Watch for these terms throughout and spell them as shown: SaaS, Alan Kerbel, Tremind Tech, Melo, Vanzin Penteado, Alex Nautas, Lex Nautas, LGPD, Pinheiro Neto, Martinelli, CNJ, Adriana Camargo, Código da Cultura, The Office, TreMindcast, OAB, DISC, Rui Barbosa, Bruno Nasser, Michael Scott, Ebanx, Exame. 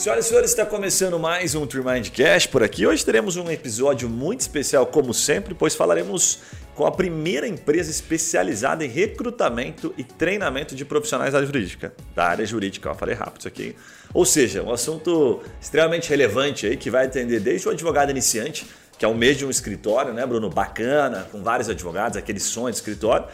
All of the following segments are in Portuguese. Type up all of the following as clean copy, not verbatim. Senhoras e senhores, está começando mais um TreMindcast por aqui. Hoje teremos um episódio muito especial, como sempre, pois falaremos com a primeira empresa especializada em recrutamento e treinamento de profissionais da área jurídica. Falei rápido isso aqui. Ou seja, um assunto extremamente relevante aí que vai atender desde o advogado iniciante, que é o mês de um escritório, né, Bruno? Bacana, com vários advogados, aquele sonho de escritório.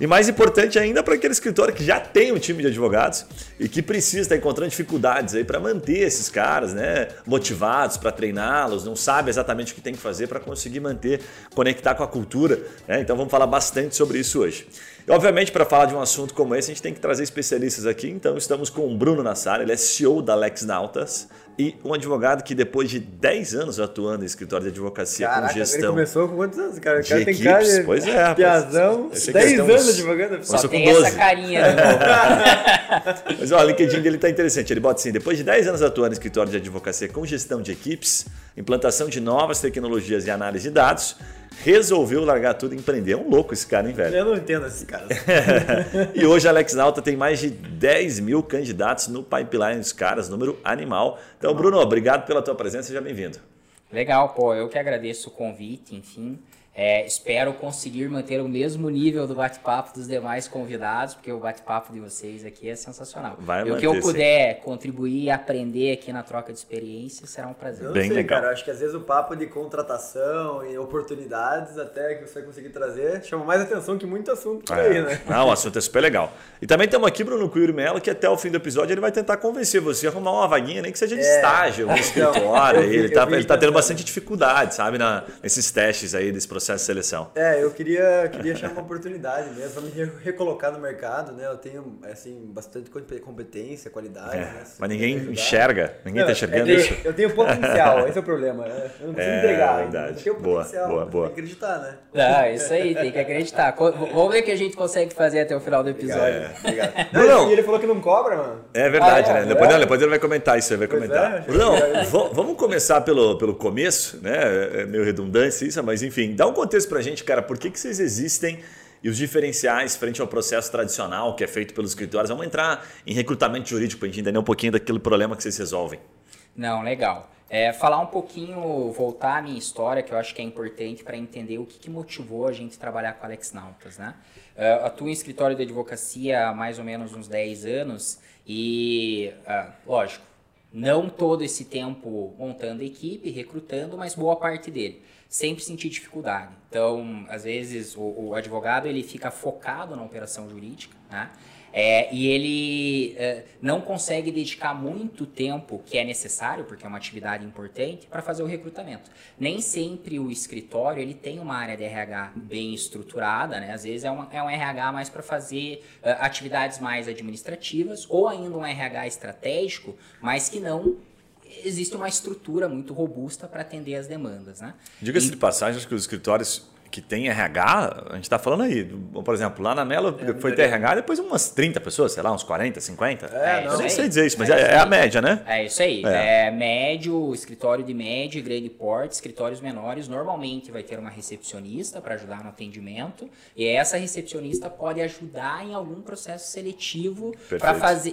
E mais importante ainda para aquele escritório que já tem um time de advogados e que precisa estar encontrando dificuldades aí para manter esses caras, né, motivados, para treiná-los, não sabe exatamente o que tem que fazer para conseguir manter, conectar com a cultura, né? Então vamos falar bastante sobre isso hoje. E obviamente para falar de um assunto como esse a gente tem que trazer especialistas aqui, então estamos com o Bruno Nasser, ele é CEO da Lex Nautas e um advogado que depois de 10 anos atuando em escritório de advocacia com gestão... Ele começou com quantos anos, cara? O cara tem cara... Pois é. Piazão, 10 anos. Só tem essa carinha. Mas olha, o LinkedIn dele tá interessante. Ele bota assim: depois de 10 anos atuando em escritório de advocacia com gestão de equipes, implantação de novas tecnologias e análise de dados, resolveu largar tudo e empreender. É um louco esse cara, hein, velho? Eu não entendo esses caras. E hoje a Alex Nauta tem mais de 10 mil candidatos no pipeline dos caras, número animal. Então, Bruno, obrigado pela tua presença, seja bem-vindo. Legal, pô. Eu que agradeço o convite, enfim. Espero conseguir manter o mesmo nível do bate-papo dos demais convidados, porque o bate-papo de vocês aqui é sensacional. O que eu puder contribuir e aprender aqui na troca de experiências será um prazer. Eu não sei, cara, acho que às vezes o papo de contratação e oportunidades até que você vai conseguir trazer chama mais atenção que muito assunto por aí, né? Não, o assunto é super legal. E também estamos aqui, Bruno Cuir Melo, que até o fim do episódio ele vai tentar convencer você a arrumar uma vaguinha, nem que seja de estágio, um escritório. Ele tá tendo bastante dificuldade, sabe, nesses testes aí desse processo. Processo de seleção. Eu queria achar uma oportunidade mesmo, me recolocar no mercado, né? Eu tenho, assim, bastante competência, qualidade. Né? Mas ninguém enxerga, ninguém tá enxergando isso. Eu tenho potencial, esse é o problema. Eu não preciso entregar. Verdade. Eu tenho potencial, boa. Tem que acreditar, né? Não, isso aí, tem que acreditar. Vamos ver o que a gente consegue fazer até o final do episódio. Obrigado. Não. E ele falou que não cobra, mano. É verdade, né? Depois ele vai comentar isso, ele vai comentar. Bruno, vamos começar pelo começo, né? É meio redundância isso, mas enfim, dá um contexto pra gente, cara, por que vocês existem e os diferenciais frente ao processo tradicional que é feito pelos escritórios. Vamos entrar em recrutamento jurídico pra gente entender um pouquinho daquele problema que vocês resolvem. Não, legal. Falar um pouquinho, voltar à minha história, que eu acho que é importante para entender o que motivou a gente trabalhar com a Alex Nautas, né? Atuo em escritório de advocacia há mais ou menos uns 10 anos e, lógico, não todo esse tempo montando equipe, recrutando, mas boa parte dele. Sempre senti dificuldade. Então, às vezes, o advogado ele fica focado na operação jurídica, né? E ele não consegue dedicar muito tempo que é necessário, porque é uma atividade importante, para fazer o recrutamento. Nem sempre o escritório ele tem uma área de RH bem estruturada, né? Às vezes é um RH mais para fazer atividades mais administrativas, ou ainda um RH estratégico, mas que não... existe uma estrutura muito robusta para atender as demandas, né? Diga-se de passagem, acho que os escritórios que têm RH, a gente está falando aí, por exemplo, lá na Melo foi ter RH, depois umas 30 pessoas, sei lá, uns 40, 50. Eu nem sei dizer isso, mas é a média, né? É isso aí. Médio, escritório de médio e grande porte, escritórios menores, normalmente vai ter uma recepcionista para ajudar no atendimento, e essa recepcionista pode ajudar em algum processo seletivo para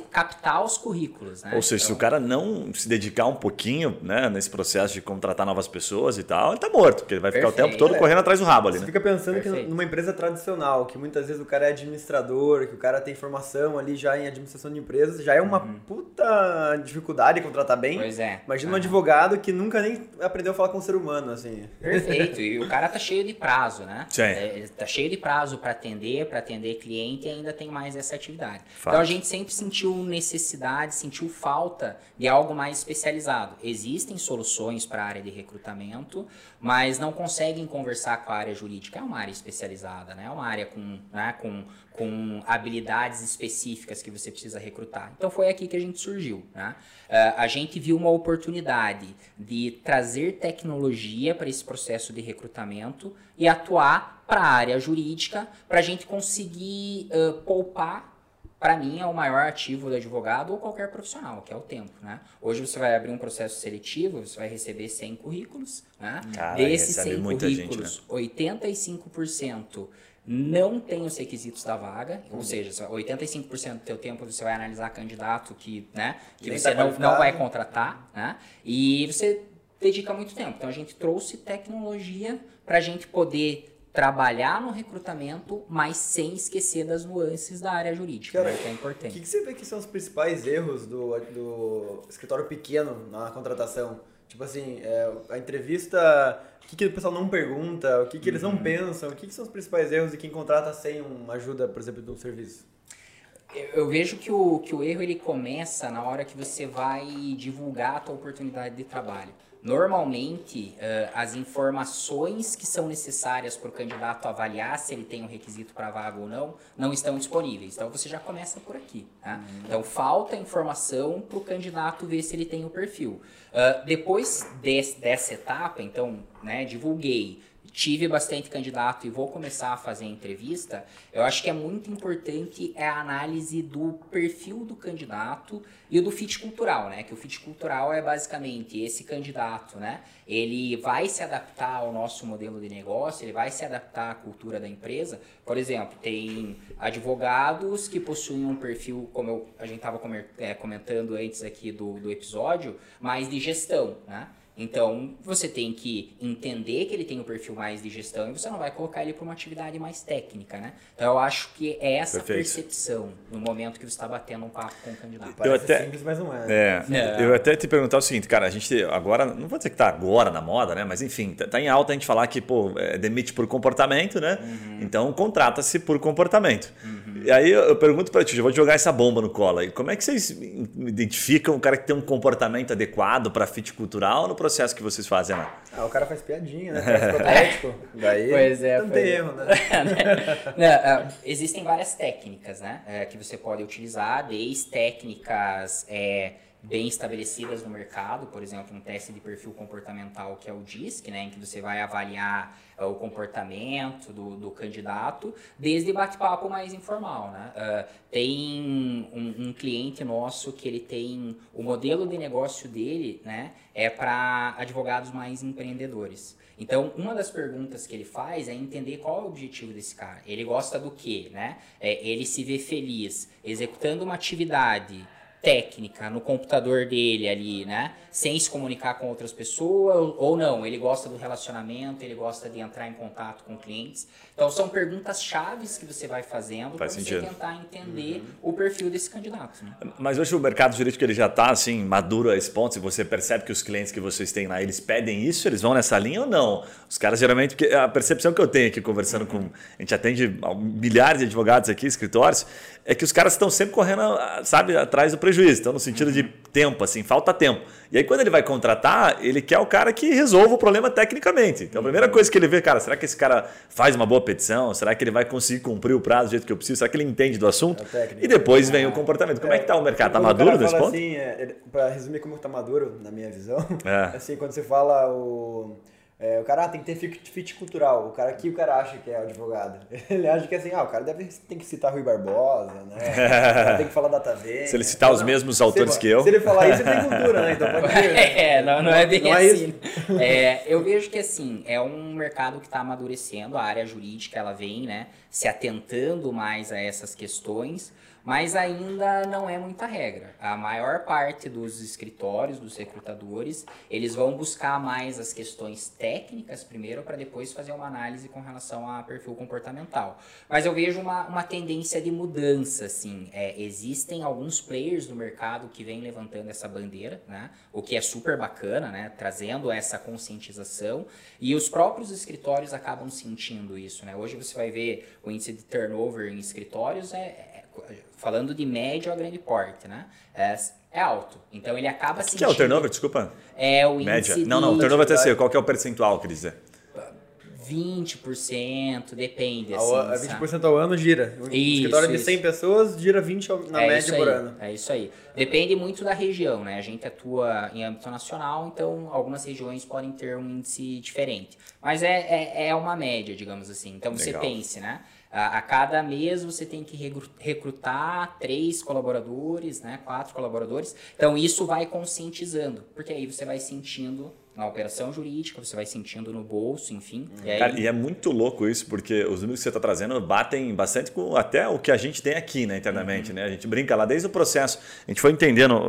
captar os currículos, né? Ou seja, se o cara não se dedicar um pouquinho, né, nesse processo de contratar novas pessoas e tal, ele tá morto, porque ele vai ficar o tempo todo correndo atrás do rabo. Você fica pensando que numa empresa tradicional, que muitas vezes o cara é administrador, que o cara tem formação ali já em administração de empresas, já é uma puta dificuldade contratar bem. Pois é. Imagina um advogado que nunca nem aprendeu a falar com um ser humano, assim. Perfeito. E o cara tá cheio de prazo, né? Sim. Tá cheio de prazo para atender cliente e ainda tem mais essa atividade. Fato. Então a gente sempre sentiu necessidade, sentiu falta de algo mais especializado. Existem soluções para a área de recrutamento, mas não conseguem conversar com a área jurídica, é uma área especializada, né? É uma área com habilidades específicas que você precisa recrutar. Então foi aqui que a gente surgiu, né? A gente viu uma oportunidade de trazer tecnologia para esse processo de recrutamento e atuar para a área jurídica para a gente conseguir poupar. Para mim, é o maior ativo do advogado ou qualquer profissional, que é o tempo, né? Hoje você vai abrir um processo seletivo, você vai receber 100 currículos, né? Desses 100 currículos, 85% não tem os requisitos da vaga, ou seja, 85% do teu tempo você vai analisar candidato que você não vai contratar, né? E você dedica muito tempo. Então, a gente trouxe tecnologia para a gente poder trabalhar no recrutamento, mas sem esquecer das nuances da área jurídica, cara, né, que é importante. O que você vê que são os principais erros do escritório pequeno na contratação? Tipo assim, a entrevista, o que o pessoal não pergunta, o que eles não pensam, o que são os principais erros de quem contrata sem uma ajuda, por exemplo, do serviço? Eu vejo que o erro ele começa na hora que você vai divulgar a tua oportunidade de trabalho. Normalmente, as informações que são necessárias para o candidato avaliar se ele tem um requisito para vaga ou não, não estão disponíveis. Então, você já começa por aqui. Tá? Então, falta informação para o candidato ver se ele tem o perfil. Depois dessa etapa, então, né, divulguei, tive bastante candidato e vou começar a fazer a entrevista, eu acho que é muito importante a análise do perfil do candidato e do fit cultural, né? Que o fit cultural é basicamente esse candidato, né? Ele vai se adaptar ao nosso modelo de negócio, ele vai se adaptar à cultura da empresa. Por exemplo, tem advogados que possuem um perfil, como a gente estava comentando antes aqui do episódio, mais de gestão, né? Então, você tem que entender que ele tem um perfil mais de gestão e você não vai colocar ele para uma atividade mais técnica, né? Então, eu acho que é essa percepção no momento que você está batendo um papo com o candidato. Parece simples, mas não é. Eu até te perguntar o seguinte, cara, a gente agora, não vou dizer que está agora na moda, né? Mas, enfim, está em alta a gente falar que, demite por comportamento, né? Então, contrata-se por comportamento. E aí, eu pergunto para ti, eu vou jogar essa bomba no colo aí. Como é que vocês identificam o cara que tem um comportamento adequado para fit cultural no processo que vocês fazem lá? O cara faz piadinha, né? Faz protético. Daí, pois é, tanto erro, né? Existem várias técnicas, né? Que você pode utilizar, desde técnicas bem estabelecidas no mercado, por exemplo, um teste de perfil comportamental que é o DISC, né, em que você vai avaliar o comportamento do candidato, desde bate-papo mais informal, né? Tem um cliente nosso que ele tem o modelo de negócio dele, né, é para advogados mais empreendedores. Então, uma das perguntas que ele faz é entender qual é o objetivo desse cara. Ele gosta do quê, né? Ele se vê feliz executando uma atividade técnica no computador dele ali, né? Sem se comunicar com outras pessoas ou não. Ele gosta do relacionamento, ele gosta de entrar em contato com clientes. Então, são perguntas chaves que você vai fazendo para você tentar entender o perfil desse candidato. Né? Mas hoje o mercado jurídico ele já está assim, maduro a esse ponto? Se você percebe que os clientes que vocês têm lá, eles pedem isso? Eles vão nessa linha ou não? Os caras geralmente... Porque a percepção que eu tenho aqui conversando com... A gente atende milhares de advogados aqui, escritórios, é que os caras estão sempre correndo, sabe, atrás do prejuízo. Então, no sentido de tempo, assim, falta tempo. E aí, quando ele vai contratar, ele quer o cara que resolva o problema tecnicamente. Então, a primeira coisa que ele vê, cara, será que esse cara faz uma boa petição? Será que ele vai conseguir cumprir o prazo do jeito que eu preciso? Será que ele entende do assunto? E depois vem o comportamento. Como é que está o mercado? Está maduro nesse ponto? Assim, para resumir como está maduro, na minha visão, assim, quando você fala o cara tem que ter fit cultural, o cara acha que é advogado. Ele acha que é assim, o cara tem que citar Rui Barbosa, né? O cara tem que falar da TV. Se ele citar os mesmos autores que eu. Se ele falar isso, ele tem cultura, né? Então pode ser. Não é bem não assim. Eu vejo que assim, é um mercado que está amadurecendo, a área jurídica ela vem, né, se atentando mais a essas questões. Mas ainda não é muita regra. A maior parte dos escritórios, dos recrutadores, eles vão buscar mais as questões técnicas primeiro para depois fazer uma análise com relação a perfil comportamental. Mas eu vejo uma tendência de mudança, assim. Existem alguns players do mercado que vêm levantando essa bandeira, né? O que é super bacana, né? Trazendo essa conscientização. E os próprios escritórios acabam sentindo isso, né? Hoje você vai ver o índice de turnover em escritórios falando de médio a grande porte, né? É alto. Então ele acaba sentindo... O que é o turnover, desculpa? É o índice média. Não, o turnover até ser. Qual que é o percentual, quer dizer? 20%, depende. Assim, 20% sabe? Ao ano gira. O escritório de 100 pessoas gira 20% na média por ano. É isso aí. Depende muito da região, né? A gente atua em âmbito nacional, então algumas regiões podem ter um índice diferente. Mas é uma média, digamos assim. Então você pense, né? A cada mês você tem que recrutar 3 colaboradores, né? 4 colaboradores. Então isso vai conscientizando, porque aí você vai sentindo na operação jurídica, você vai sentindo no bolso, enfim. E aí... Cara, e é muito louco isso, porque os números que você está trazendo batem bastante com até o que a gente tem aqui, né, internamente. Uhum. Né? A gente brinca lá desde o processo. A gente foi entendendo,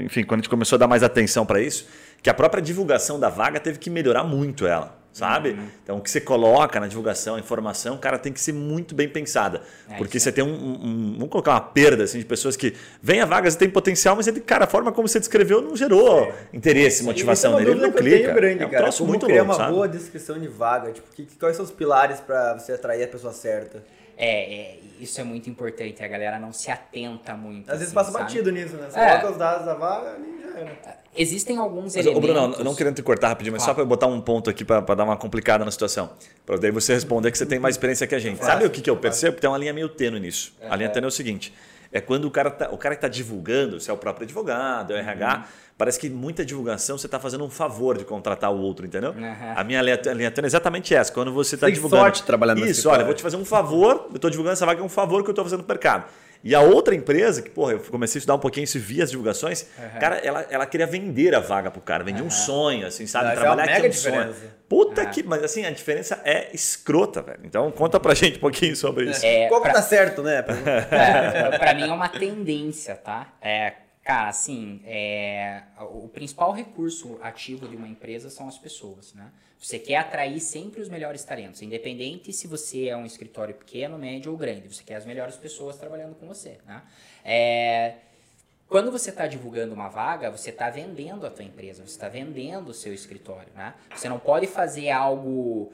enfim, quando a gente começou a dar mais atenção para isso, que a própria divulgação da vaga teve que melhorar muito ela, sabe? Uhum. Então, o que você coloca na divulgação, a informação, cara, tem que ser muito bem pensada. É, porque você tem vamos colocar uma perda assim, de pessoas que vêm a vagas e tem potencial, mas, cara, a forma como você descreveu não gerou interesse, motivação nele, ele não clica. Grande, é um troço como muito criar louco, uma boa descrição de vaga? Tipo, quais são os pilares para você atrair a pessoa certa? Isso é muito importante, a galera não se atenta muito. Às vezes passa batido nisso, né? Você coloca os dados da vaga e já era. Existem alguns elementos... Bruno, não querendo te cortar rapidinho, mas só para botar um ponto aqui para dar uma complicada na situação. Para daí você responder que você tem mais experiência que a gente. Sabe o que eu percebo? Tem uma linha meio tênue nisso. A linha tênue é o seguinte, é quando o cara que está divulgando, se é o próprio advogado, é o RH... Parece que muita divulgação você está fazendo um favor de contratar o outro, entendeu? Uhum. A minha linha tênue é exatamente essa. Quando você está divulgando... sorte trabalhando nesse Isso, olha, vou te fazer um favor. Eu estou divulgando essa vaga, é um favor que eu estou fazendo no mercado. E a outra empresa, que porra, eu comecei a estudar um pouquinho isso e vi as divulgações, cara, ela queria vender a vaga pro cara. Vendia um sonho, assim, sabe? Mas trabalhar aqui é um sonho. Puta que... Mas assim, a diferença é escrota, velho. Então conta pra gente um pouquinho sobre isso. Qual que tá certo, né? Pra mim é uma tendência, tá? Cara, assim, o principal recurso ativo de uma empresa são as pessoas, né? Você quer atrair sempre os melhores talentos, independente se você é um escritório pequeno, médio ou grande. Você quer as melhores pessoas trabalhando com você, né? Quando você está divulgando uma vaga, você está vendendo a tua empresa, você está vendendo o seu escritório, né? Você não pode fazer algo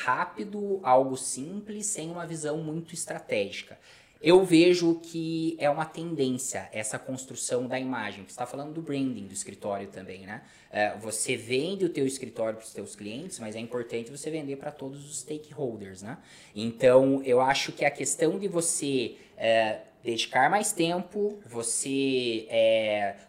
rápido, algo simples, sem uma visão muito estratégica. Eu vejo que é uma tendência essa construção da imagem. Você está falando do branding do escritório também, né? Você vende o teu escritório para os teus clientes, mas é importante você vender para todos os stakeholders, né? Então, eu acho que a questão de você dedicar mais tempo, você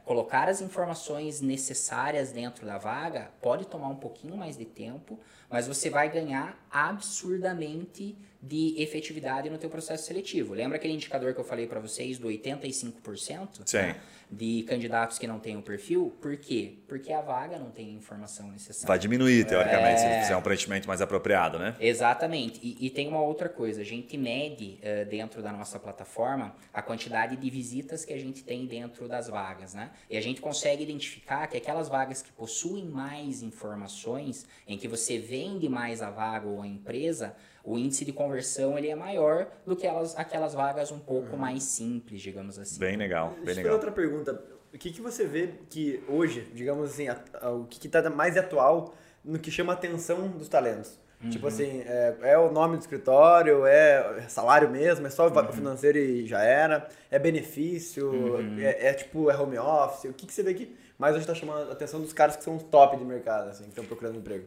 colocar as informações necessárias dentro da vaga, pode tomar um pouquinho mais de tempo, mas você vai ganhar absurdamente de efetividade no teu processo seletivo. Lembra aquele indicador que eu falei para vocês do 85%? Sim. Né, de candidatos que não têm o perfil? Por quê? Porque a vaga não tem a informação necessária. Vai diminuir, teoricamente, se fizer um preenchimento mais apropriado, né? Exatamente. E tem uma outra coisa. A gente mede dentro da nossa plataforma a quantidade de visitas que a gente tem dentro das vagas, né? E a gente consegue identificar que aquelas vagas que possuem mais informações, em que você vende mais a vaga ou a empresa, o índice de conversão ele é maior do que aquelas vagas um pouco mais simples, digamos assim. Bem legal, bem legal. Deixa eu fazer outra pergunta. O que você vê que hoje, digamos assim, o que está mais atual no que chama a atenção dos talentos? Uhum. Tipo assim, é o nome do escritório, é salário mesmo, é só financeiro e já era, é benefício, tipo é home office, o que você vê que... Mas hoje está chamando a atenção dos caras que são os top de mercado, assim, que estão procurando emprego.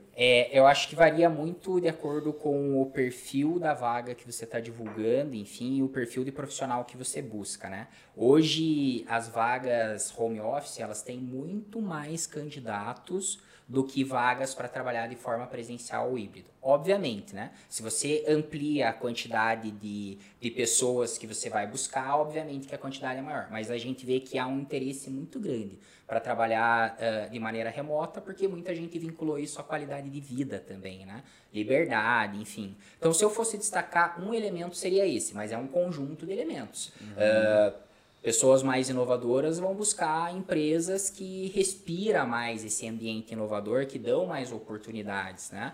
Eu acho que varia muito de acordo com o perfil da vaga que você está divulgando, enfim, e o perfil de profissional que você busca, né? Hoje, as vagas home office, elas têm muito mais candidatos do que vagas para trabalhar de forma presencial ou híbrido. Obviamente, né? Se você amplia a quantidade de pessoas que você vai buscar, obviamente que a quantidade é maior. Mas a gente vê que há um interesse muito grande para trabalhar de maneira remota, porque muita gente vinculou isso à qualidade de vida também, né? Liberdade, enfim. Então, se eu fosse destacar um elemento, seria esse, mas é um conjunto de elementos. Pessoas mais inovadoras vão buscar empresas que respiram mais esse ambiente inovador, que dão mais oportunidades, né?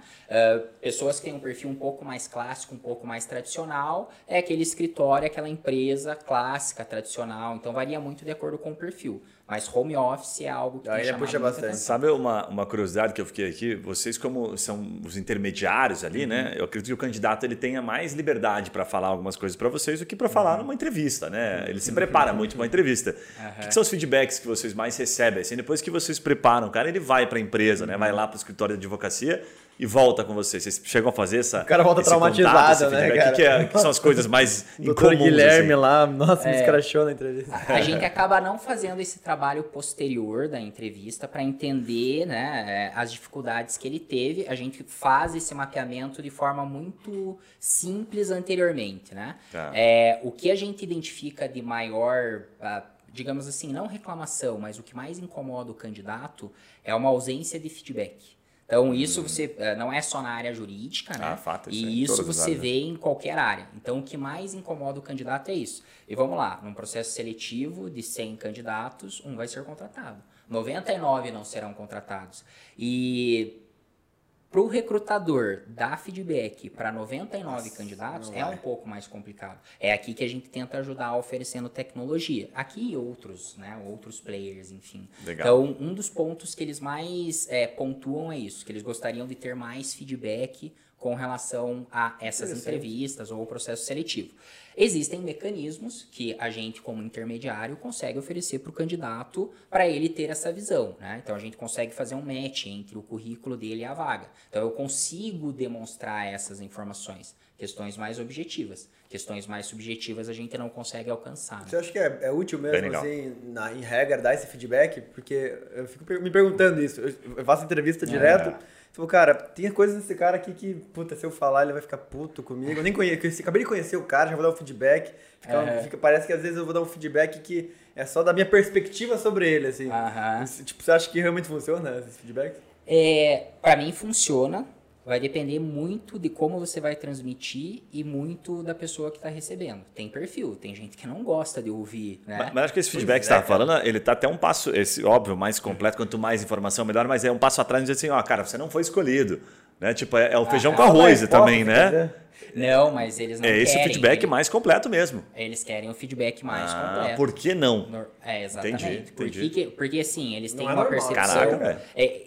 Pessoas que têm um perfil um pouco mais clássico, um pouco mais tradicional, é aquele escritório, aquela empresa clássica, tradicional. Então, varia muito de acordo com o perfil. Mas home office é algo que tem puxa bastante. Atenção. Sabe uma curiosidade que eu fiquei aqui? Vocês, como são os intermediários ali, né? Eu acredito que o candidato ele tenha mais liberdade para falar algumas coisas para vocês do que para falar numa entrevista, né? Ele se prepara muito para uma entrevista. O que são os feedbacks que vocês mais recebem? Assim, depois que vocês preparam, o cara ele vai para a empresa, né? Vai lá para o escritório de advocacia e volta com vocês. Vocês chegam a fazer essa... O cara volta traumatizado, contato, né, cara? Que são as coisas mais incomuns? O Guilherme assim lá, nossa, me escrachou na entrevista. A gente acaba não fazendo esse trabalho posterior da entrevista para entender, né, as dificuldades que ele teve. A gente faz esse mapeamento de forma muito simples anteriormente, né? O que a gente identifica de maior... digamos assim, não reclamação, mas o que mais incomoda o candidato é uma ausência de feedback. Então, isso você não é só na área jurídica, né? Ah, fato, isso e isso você vê em qualquer área. Então, o que mais incomoda o candidato é isso. E vamos lá, num processo seletivo de 100 candidatos, um vai ser contratado. 99 não serão contratados. E para o recrutador dar feedback para 99 candidatos é um pouco mais complicado. É aqui que a gente tenta ajudar oferecendo tecnologia. Aqui e outros, né? Outros players, enfim. Legal. Então, um dos pontos que eles mais pontuam é isso, que eles gostariam de ter mais feedback com relação a essas entrevistas ou o processo seletivo. Existem mecanismos que a gente, como intermediário, consegue oferecer para o candidato para ele ter essa visão, né? Então, a gente consegue fazer um match entre o currículo dele e a vaga. Então, eu consigo demonstrar essas informações. Questões mais objetivas. Questões mais subjetivas a gente não consegue alcançar. Né? Você acha que é útil mesmo, assim, em regra, dar esse feedback? Porque eu fico me perguntando isso. Eu faço entrevista direto. Tipo, cara, tem coisas nesse cara aqui que, puta, se eu falar, ele vai ficar puto comigo. Eu nem conheço, acabei de conhecer o cara, já vou dar um feedback. Parece que às vezes eu vou dar um feedback que é só da minha perspectiva sobre ele, assim. Tipo, você acha que realmente funciona esse feedback? Pra mim funciona. Vai depender muito de como você vai transmitir e muito da pessoa que está recebendo. Tem perfil, tem gente que não gosta de ouvir, né? Mas acho que esse feedback que você estava falando, ele está até um passo, esse óbvio, mais completo, quanto mais informação, melhor, mas é um passo atrás de dizer assim, ó, cara, você não foi escolhido. Né? Tipo, é o feijão com arroz também, né? Não, mas eles não querem. É esse o feedback mais completo mesmo. Eles querem o feedback mais completo. Por que não? Exatamente. Entendi, porque assim, eles têm uma percepção... Caraca, velho.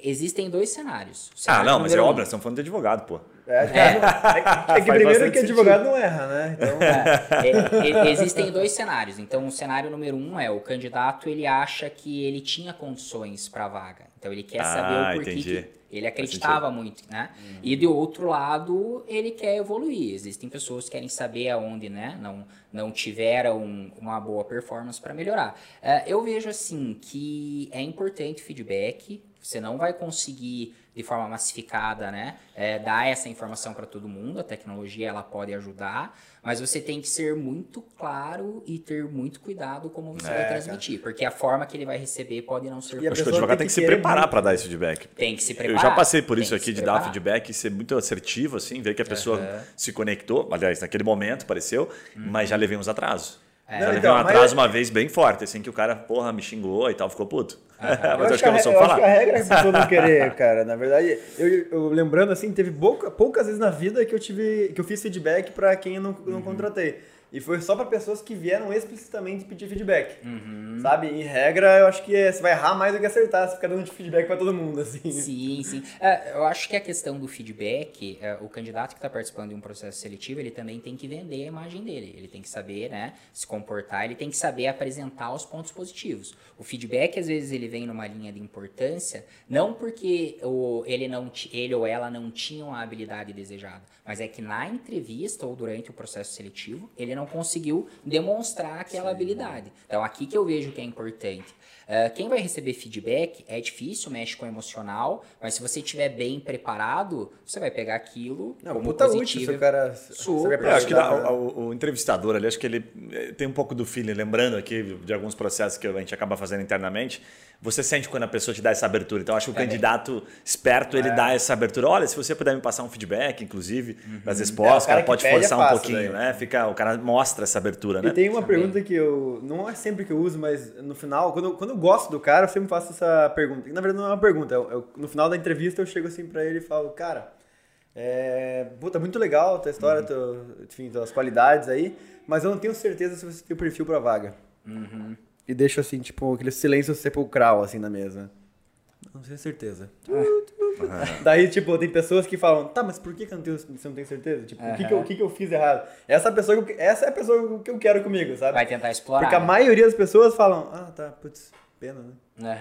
Existem dois cenários. Não, mas é óbvio, estamos falando de advogado, pô. Que primeiro que advogado não erra, né? Então... existem dois cenários. Então, o cenário número 1 é o candidato, ele acha que ele tinha condições para a vaga. Então, ele quer saber o porquê que... Ele acreditava muito, né? E do outro lado, ele quer evoluir. Existem pessoas que querem saber aonde, né? Não tiveram uma boa performance para melhorar. Eu vejo, assim, que é importante o feedback. Você não vai conseguir, de forma massificada, né? Dar essa informação para todo mundo. A tecnologia, ela pode ajudar. Mas você tem que ser muito claro e ter muito cuidado como você vai transmitir. Cara. Porque a forma que ele vai receber pode não ser... Acho que o advogado tem que se preparar para dar esse feedback. Tem que se preparar. Eu já passei por isso aqui de dar feedback e ser muito assertivo, assim, ver que a pessoa se conectou. Aliás, naquele momento, pareceu, mas já levei uns atrasos. Já levei um atraso uma vez bem forte, assim, que o cara, me xingou e tal, ficou puto. Mas eu acho que eu não soube falar. Acho que a regra é a pessoa não querer, cara. Na verdade, eu lembrando, assim, teve poucas vezes na vida que eu fiz feedback para quem eu não contratei. E foi só para pessoas que vieram explicitamente pedir feedback, sabe? Em regra, eu acho que você vai errar mais do que acertar se ficar dando feedback para todo mundo, assim. Sim. Eu acho que a questão do feedback, o candidato que está participando de um processo seletivo, ele também tem que vender a imagem dele. Ele tem que saber, né, se comportar, ele tem que saber apresentar os pontos positivos. O feedback, às vezes, ele vem numa linha de importância, não porque ele ou ela não tinham a habilidade desejada, mas é que na entrevista ou durante o processo seletivo, ele não conseguiu demonstrar aquela habilidade. Então, aqui que eu vejo que é importante. Quem vai receber feedback é difícil, mexe com o emocional, mas se você estiver bem preparado, você vai pegar aquilo como positivo. Útil, cara, super. Acho que o entrevistador ali, acho que ele tem um pouco do feeling, lembrando aqui de alguns processos que a gente acaba fazendo internamente, você sente quando a pessoa te dá essa abertura. Então, acho que o candidato esperto, ele dá essa abertura. Olha, se você puder me passar um feedback, inclusive, das respostas, o cara pode forçar um pouquinho, né? O cara mostra essa abertura, né? E tem uma pergunta que eu... Não é sempre que eu uso, mas no final, quando eu gosto do cara, eu sempre faço essa pergunta. Na verdade, não é uma pergunta. No final da entrevista, eu chego assim pra ele e falo, cara, tá muito legal a tua história, tuas qualidades aí, mas eu não tenho certeza se você tem o perfil pra vaga. E deixo, assim, tipo, aquele silêncio sepulcral, assim, na mesa. Não tenho certeza. Daí, tipo, tem pessoas que falam, tá, mas por que você não tem certeza? Tipo, o que eu fiz errado? Essa é a pessoa que eu quero comigo, sabe? Vai tentar explorar. Porque a maioria das pessoas falam, putz, pena, né?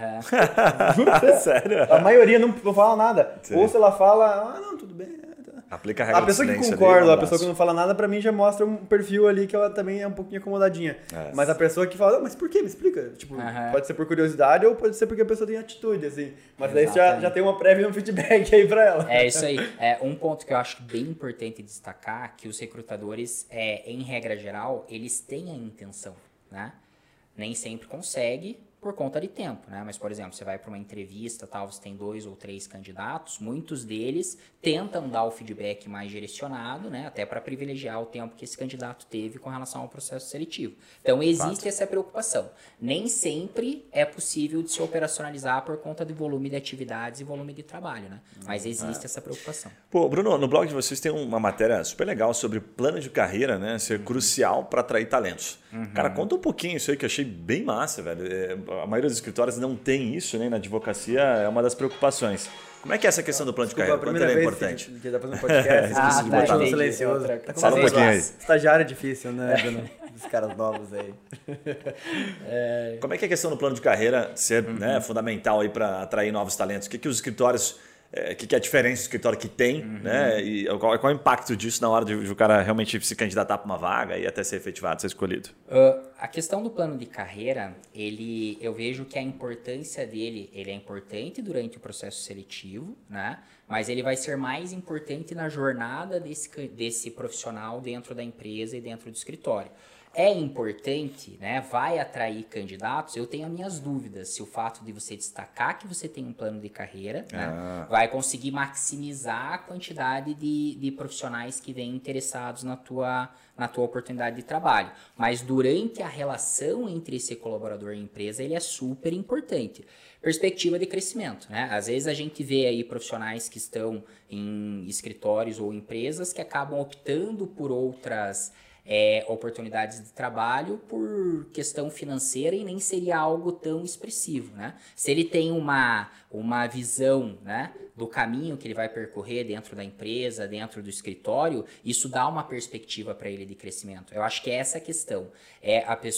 Sério? A maioria não fala nada. Sim. Ou se ela fala, não, tudo bem. Aplica a regra. A pessoa que concorda, a pessoa que não fala nada, pra mim já mostra um perfil ali que ela também é um pouquinho acomodadinha. Mas a pessoa que fala, mas por quê? Me explica. Tipo, pode ser por curiosidade ou pode ser porque a pessoa tem atitude, assim. Mas daí você já tem uma prévia, um feedback aí pra ela. É isso aí. Um ponto que eu acho bem importante destacar, que os recrutadores, em regra geral, eles têm a intenção, né? Nem sempre consegue por conta de tempo, né? Mas, por exemplo, você vai para uma entrevista, tal, você tem 2 ou 3 candidatos, muitos deles tentam dar o feedback mais direcionado, né? Até para privilegiar o tempo que esse candidato teve com relação ao processo seletivo. Então, existe essa preocupação. Nem sempre é possível de se operacionalizar por conta do volume de atividades e volume de trabalho, né? Mas existe essa preocupação. Pô, Bruno, no blog de vocês tem uma matéria super legal sobre plano de carreira, né? Ser crucial para atrair talentos. Cara, conta um pouquinho isso aí que eu achei bem massa, velho. A maioria dos escritórios não tem isso, né? Na advocacia é uma das preocupações. Como é que é essa questão do plano de carreira? Quanto ela é importante? Que dá para fazer um podcast, Fala um pouquinho aí. Estagiário é difícil, né, Bruno? Os caras novos aí. Como é que é a questão do plano de carreira ser fundamental aí para atrair novos talentos? O que os escritórios... O que é a diferença do escritório que tem, né? E qual é o impacto disso na hora de o cara realmente se candidatar para uma vaga e até ser efetivado, ser escolhido? A questão do plano de carreira, eu vejo que a importância dele, ele é importante durante o processo seletivo, né? Mas ele vai ser mais importante na jornada desse profissional dentro da empresa e dentro do escritório. É importante, né? Vai atrair candidatos. Eu tenho as minhas dúvidas se o fato de você destacar que você tem um plano de carreira, né, vai conseguir maximizar a quantidade de profissionais que vêm interessados na tua oportunidade de trabalho. Mas durante a relação entre esse colaborador e a empresa, ele é super importante. Perspectiva de crescimento, né? Às vezes a gente vê aí profissionais que estão em escritórios ou empresas que acabam optando por outras oportunidades de trabalho por questão financeira e nem seria algo tão expressivo, né? Se ele tem uma visão, né, do caminho que ele vai percorrer dentro da empresa, dentro do escritório, isso dá uma perspectiva para ele de crescimento. Eu acho que é essa a questão.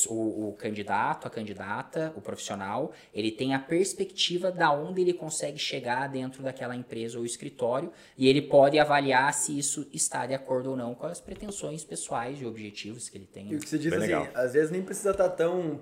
O candidato, a candidata, o profissional, ele tem a perspectiva da onde ele consegue chegar dentro daquela empresa ou escritório e ele pode avaliar se isso está de acordo ou não com as pretensões pessoais e objetivos que ele tem. E o que você diz assim, às vezes nem precisa estar tão,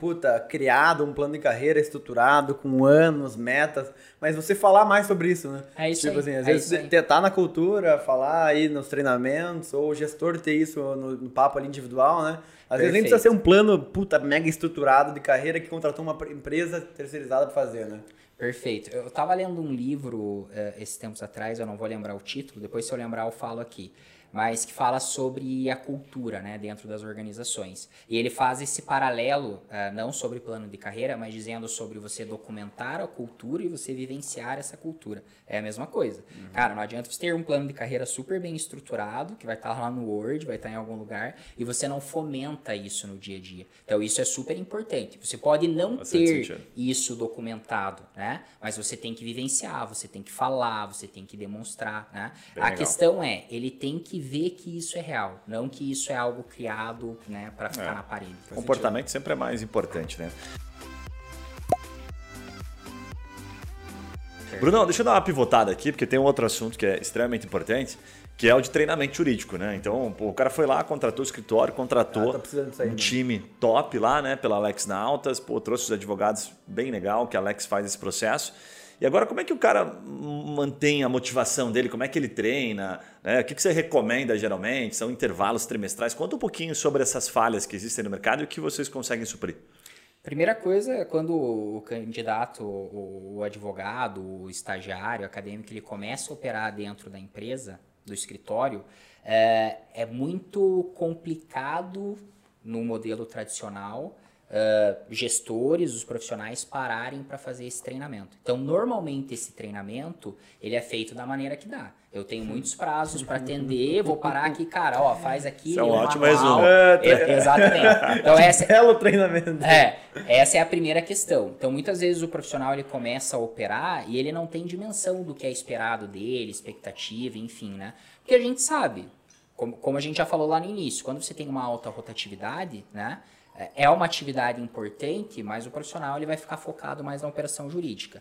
criado um plano de carreira estruturado, com anos, metas, mas você falar mais sobre isso, né? É isso tipo aí. Assim, às vezes tentar na cultura, falar aí nos treinamentos, ou o gestor ter isso no papo ali individual, né? Às vezes nem precisa ser um plano, mega estruturado de carreira que contratou uma empresa terceirizada para fazer, né? Perfeito. Eu estava lendo um livro esses tempos atrás, eu não vou lembrar o título, depois se eu lembrar eu falo aqui, mas que fala sobre a cultura, né, dentro das organizações. E ele faz esse paralelo, não sobre plano de carreira, mas dizendo sobre você documentar a cultura e você vivenciar essa cultura. É a mesma coisa. Cara, não adianta você ter um plano de carreira super bem estruturado, que vai estar lá no Word, vai estar em algum lugar, e você não fomenta isso no dia a dia. Então, isso é super importante. Você pode não ter isso documentado, né? Mas você tem que vivenciar, você tem que falar, você tem que demonstrar, né? A questão é, ele tem que ver que isso é real, não que isso é algo criado, né, para ficar na parede. Comportamento sempre é mais importante, né? Bruno, deixa eu dar uma pivotada aqui, porque tem um outro assunto que é extremamente importante, que é o de treinamento jurídico, né? Então, pô, o cara foi lá, contratou o escritório, contratou um time top lá, né, pela Alex Nautas, pô, trouxe os advogados, bem legal que a Alex faz esse processo. E agora, como é que o cara mantém a motivação dele? Como é que ele treina? O que você recomenda geralmente? São intervalos trimestrais? Conta um pouquinho sobre essas falhas que existem no mercado e o que vocês conseguem suprir. Primeira coisa é quando o candidato, o advogado, o estagiário, o acadêmico, ele começa a operar dentro da empresa, do escritório, é muito complicado no modelo tradicional gestores, os profissionais pararem para fazer esse treinamento. Então, normalmente esse treinamento ele é feito da maneira que dá. Eu tenho muitos prazos para atender, vou parar aqui, cara, ó, faz aqui. Isso é um ótimo resumo. Exatamente. Então, belo treinamento. Essa é a primeira questão. Então, muitas vezes o profissional ele começa a operar e ele não tem dimensão do que é esperado dele, expectativa, enfim, né? Porque a gente sabe, como a gente já falou lá no início, quando você tem uma alta rotatividade, né? É uma atividade importante, mas o profissional ele vai ficar focado mais na operação jurídica.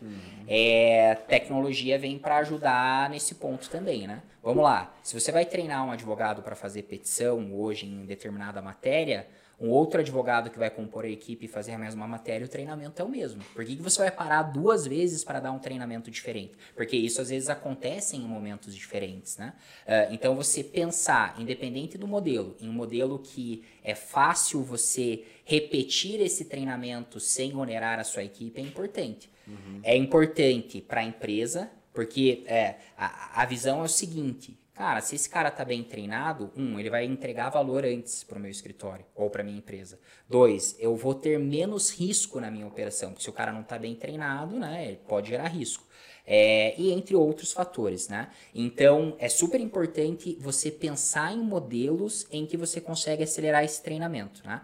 Tecnologia vem para ajudar nesse ponto também, né? Vamos lá, se você vai treinar um advogado para fazer petição hoje em determinada matéria, um outro advogado que vai compor a equipe e fazer a mesma matéria, o treinamento é o mesmo. Por que você vai parar duas vezes para dar um treinamento diferente? Porque isso às vezes acontece em momentos diferentes, né? Então você pensar, independente do modelo, em um modelo que é fácil você repetir esse treinamento sem onerar a sua equipe é importante. Uhum. É importante para a empresa, porque a visão é o seguinte... Cara, se esse cara tá bem treinado, ele vai entregar valor antes pro meu escritório ou pra minha empresa. 2, eu vou ter menos risco na minha operação, porque se o cara não tá bem treinado, né, ele pode gerar risco. E entre outros fatores, né? Então, é super importante você pensar em modelos em que você consegue acelerar esse treinamento, né?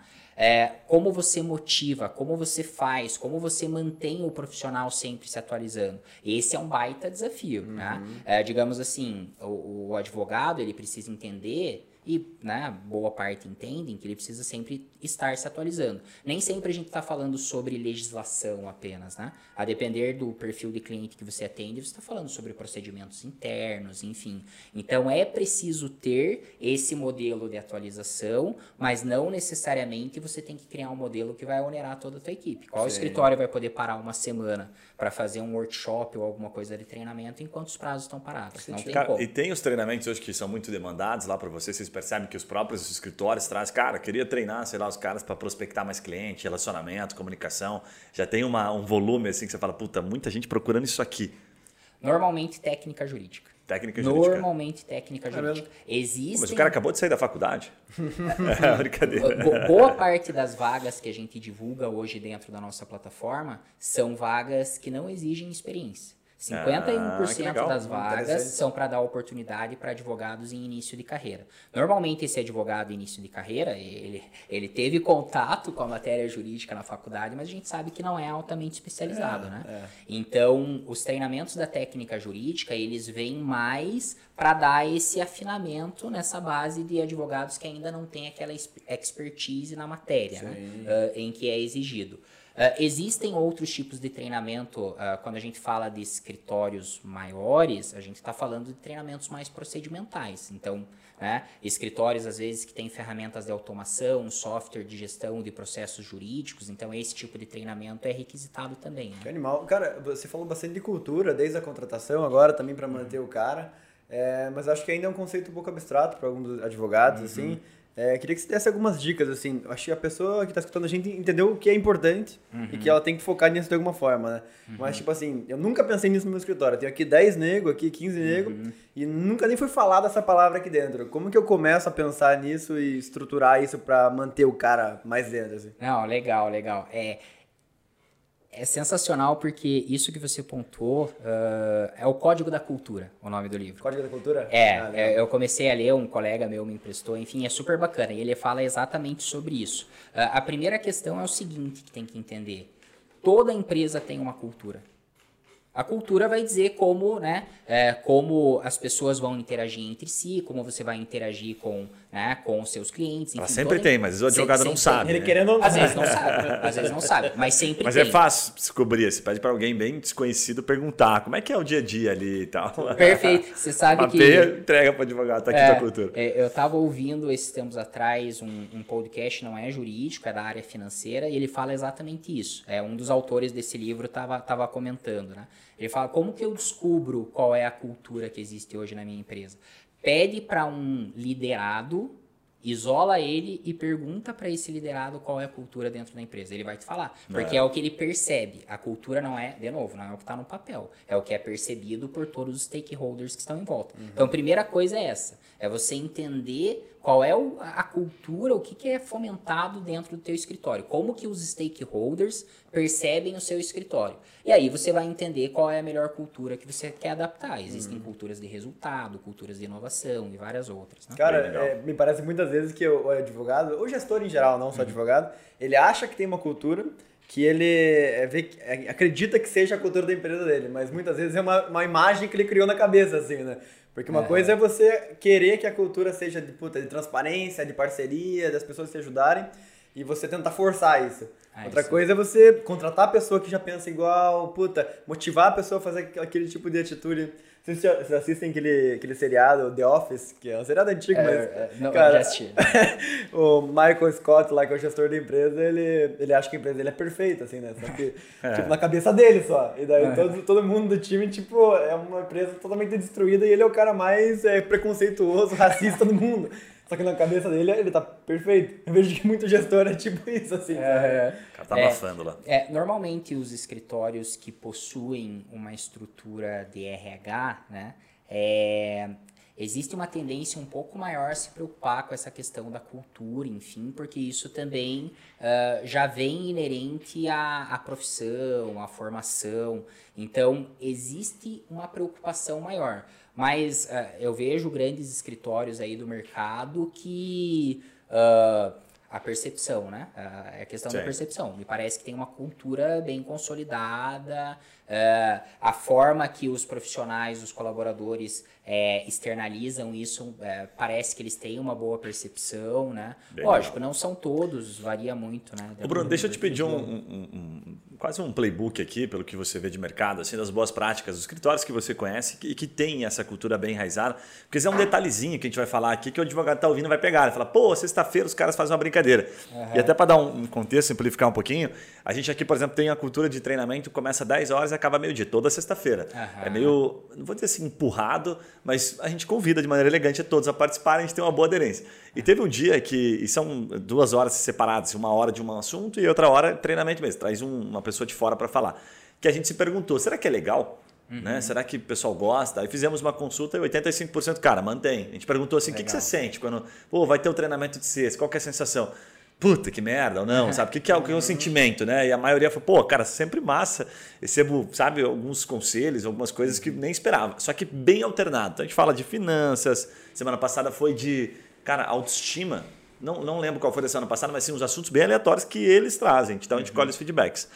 Como você motiva, como você faz, como você mantém o profissional sempre se atualizando. Esse é um baita desafio, uhum. né? Digamos assim, o advogado, ele precisa entender... E, né, boa parte entendem que ele precisa sempre estar se atualizando. Nem sempre a gente está falando sobre legislação apenas, né? A depender do perfil de cliente que você atende, você está falando sobre procedimentos internos, enfim. Então, é preciso ter esse modelo de atualização, mas não necessariamente você tem que criar um modelo que vai onerar toda a tua equipe. Qual Sim. escritório vai poder parar uma semana para fazer um workshop ou alguma coisa de treinamento enquanto os prazos estão parados? Não tem como. E tem os treinamentos hoje que são muito demandados lá para vocês percebe que os próprios escritórios trazem, cara, queria treinar, sei lá, os caras para prospectar mais cliente, relacionamento, comunicação, já tem um volume assim que você fala, puta, muita gente procurando isso aqui. Normalmente técnica jurídica. Técnica jurídica. Normalmente técnica jurídica. Existem... Mas o cara acabou de sair da faculdade. É, brincadeira. Boa parte das vagas que a gente divulga hoje dentro da nossa plataforma são vagas que não exigem experiência. 51% das vagas são para dar oportunidade para advogados em início de carreira. Normalmente, esse advogado em início de carreira, ele teve contato com a matéria jurídica na faculdade, mas a gente sabe que não é altamente especializado, né? Então, os treinamentos da técnica jurídica, eles vêm mais para dar esse afinamento nessa base de advogados que ainda não tem aquela expertise na matéria, né? Em que é exigido. Existem outros tipos de treinamento, quando a gente fala de escritórios maiores, a gente está falando de treinamentos mais procedimentais. Então, né, escritórios, às vezes, que têm ferramentas de automação, software de gestão de processos jurídicos, então esse tipo de treinamento é requisitado também. Né? Que animal. Cara, você falou bastante de cultura, desde a contratação agora também para manter o cara, mas acho que ainda é um conceito um pouco abstrato para alguns advogados, uhum. assim. Queria que você desse algumas dicas, assim. Acho que a pessoa que está escutando a gente entendeu o que é importante uhum. e que ela tem que focar nisso de alguma forma, né? Uhum. Mas, tipo assim, eu nunca pensei nisso no meu escritório. Eu tenho aqui 10 nego, aqui 15 nego uhum. e nunca nem foi falada essa palavra aqui dentro. Como que eu começo a pensar nisso e estruturar isso para manter o cara mais dentro, assim? Não, legal, legal. É sensacional porque isso que você pontuou é o Código da Cultura, o nome do livro. Código da Cultura? Eu comecei a ler, um colega meu me emprestou, enfim, é super bacana. E ele fala exatamente sobre isso. A primeira questão é o seguinte que tem que entender. Toda empresa tem uma cultura. A cultura vai dizer como, né, como as pessoas vão interagir entre si, como você vai interagir com, né, com os seus clientes. Enfim, ela sempre tem, mas o advogado não sabe. Ele querendo ou não. Às vezes não sabe, às vezes não sabe, mas sempre tem. Mas é fácil descobrir, você pede para alguém bem desconhecido perguntar como é que é o dia a dia ali e tal. Perfeito, você sabe que... entrega para o advogado, tá aqui da cultura. Eu estava ouvindo esses tempos atrás um podcast, não é jurídico, é da área financeira, e ele fala exatamente isso. Um dos autores desse livro estava comentando, né? Ele fala, como que eu descubro qual é a cultura que existe hoje na minha empresa? Pede para um liderado, isola ele e pergunta para esse liderado qual é a cultura dentro da empresa. Ele vai te falar, porque é o que ele percebe. A cultura não é, de novo, não é o que está no papel. É o que é percebido por todos os stakeholders que estão em volta. Uhum. Então, a primeira coisa é essa. É você entender qual é a cultura, o que é fomentado dentro do teu escritório. Como que os stakeholders percebem o seu escritório. E aí você vai entender qual é a melhor cultura que você quer adaptar. Existem culturas de resultado, culturas de inovação e várias outras. Né? Cara, me parece muitas vezes que o advogado, ou gestor em geral, não só advogado, ele acha que tem uma cultura... que ele acredita que seja a cultura da empresa dele, mas muitas vezes é uma imagem que ele criou na cabeça, assim, né? Porque uma coisa é você querer que a cultura seja de transparência, de parceria, das pessoas se ajudarem, e você tentar forçar isso. Outra coisa é você contratar a pessoa que já pensa igual, motivar a pessoa a fazer aquele tipo de atitude. Vocês assistem aquele seriado The Office, que é um seriado antigo, mas... Não, cara, eu já assisti. O Michael Scott, lá, que é o gestor da empresa, ele acha que a empresa dele é perfeita, assim, né? Só que, tipo, na cabeça dele só. E daí todo mundo do time, tipo, é uma empresa totalmente destruída e ele é o cara mais preconceituoso, racista do mundo. Só que na cabeça dele, ele tá perfeito. Eu vejo que muito gestor é tipo isso, assim. O cara tá abafando lá. Normalmente, os escritórios que possuem uma estrutura de RH, né? Existe uma tendência um pouco maior a se preocupar com essa questão da cultura, enfim, porque isso também já vem inerente à profissão, à formação. Então, existe uma preocupação maior. Mas eu vejo grandes escritórios aí do mercado que a percepção, né? É questão da percepção. Me parece que tem uma cultura bem consolidada, a forma que os profissionais, os colaboradores externalizam isso, parece que eles têm uma boa percepção, né? Bem Lógico, legal. Não são todos, varia muito, né? Ô Bruno, deixa eu te pedir quase um playbook aqui, pelo que você vê de mercado, assim, das boas práticas, dos escritórios que você conhece e que tem essa cultura bem enraizada, porque esse é um detalhezinho que a gente vai falar aqui que o advogado está ouvindo vai pegar, ele fala, pô, sexta-feira os caras fazem uma brincadeira. E até para dar um contexto, simplificar um pouquinho, a gente aqui, por exemplo, tem a cultura de treinamento, começa às 10 horas e acaba meio-dia, toda sexta-feira. É meio, não vou dizer assim, empurrado, mas a gente convida de maneira elegante a todos a participarem, a gente tem uma boa aderência. E teve um dia que, e são 2 horas separadas, uma hora de um assunto e outra hora treinamento mesmo, traz uma pessoa de fora para falar, que a gente se perguntou, será que é legal? Uhum. Né? Será que o pessoal gosta? Aí fizemos uma consulta e 85%, cara, mantém. A gente perguntou assim, o que você sente quando vai ter o treinamento de sexta? Qual que é a sensação? Puta, que merda, ou não, sabe? O que é um sentimento, né? E a maioria falou, pô, cara, sempre massa. Recebo, sabe, alguns conselhos, algumas coisas que nem esperava. Só que bem alternado. Então a gente fala de finanças, semana passada foi de, cara, autoestima. Não lembro qual foi da semana passada, mas sim uns assuntos bem aleatórios que eles trazem. Então a gente colhe os feedbacks.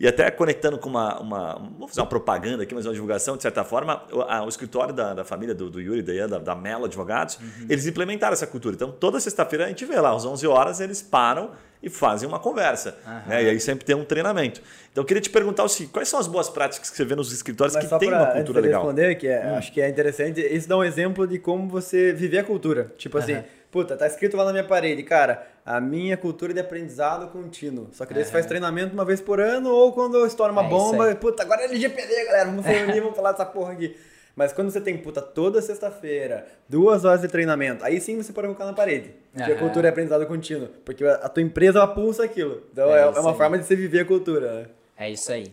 E até conectando com vou fazer uma propaganda aqui, mas uma divulgação, de certa forma, o escritório da família do Yuri, da Melo Advogados, eles implementaram essa cultura. Então, toda sexta-feira a gente vê lá, às 11 horas, eles param e fazem uma conversa. Né? E aí sempre tem um treinamento. Então, eu queria te perguntar o seguinte, quais são as boas práticas que você vê nos escritórios mas que tem uma cultura legal? Responder, que acho que é interessante, isso dá um exemplo de como você viver a cultura. Tipo assim... Puta, tá escrito lá na minha parede, cara, a minha cultura de aprendizado contínuo. Só que daí você faz treinamento uma vez por ano ou quando estoura uma bomba, puta, agora é LGPD, galera, vamos se reunir, vamos falar dessa porra aqui. Mas quando você tem, puta, toda sexta-feira, 2 horas de treinamento, aí sim você pode colocar na parede. Porque a cultura é aprendizado contínuo, porque a tua empresa ela pulsa aquilo. Então é uma forma de você viver a cultura. Né? É isso aí.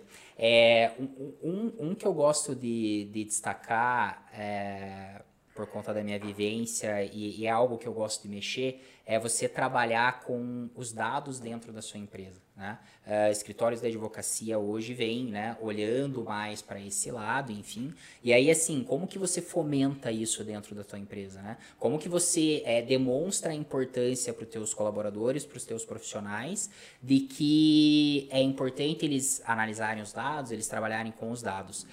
Um que eu gosto de destacar por conta da minha vivência, e é algo que eu gosto de mexer, é você trabalhar com os dados dentro da sua empresa. Né? Escritórios da advocacia hoje vêm, né, olhando mais para esse lado, enfim. E aí, assim, como que você fomenta isso dentro da sua empresa? Né? Como que você demonstra a importância para os teus colaboradores, para os teus profissionais, de que é importante eles analisarem os dados, eles trabalharem com os dados.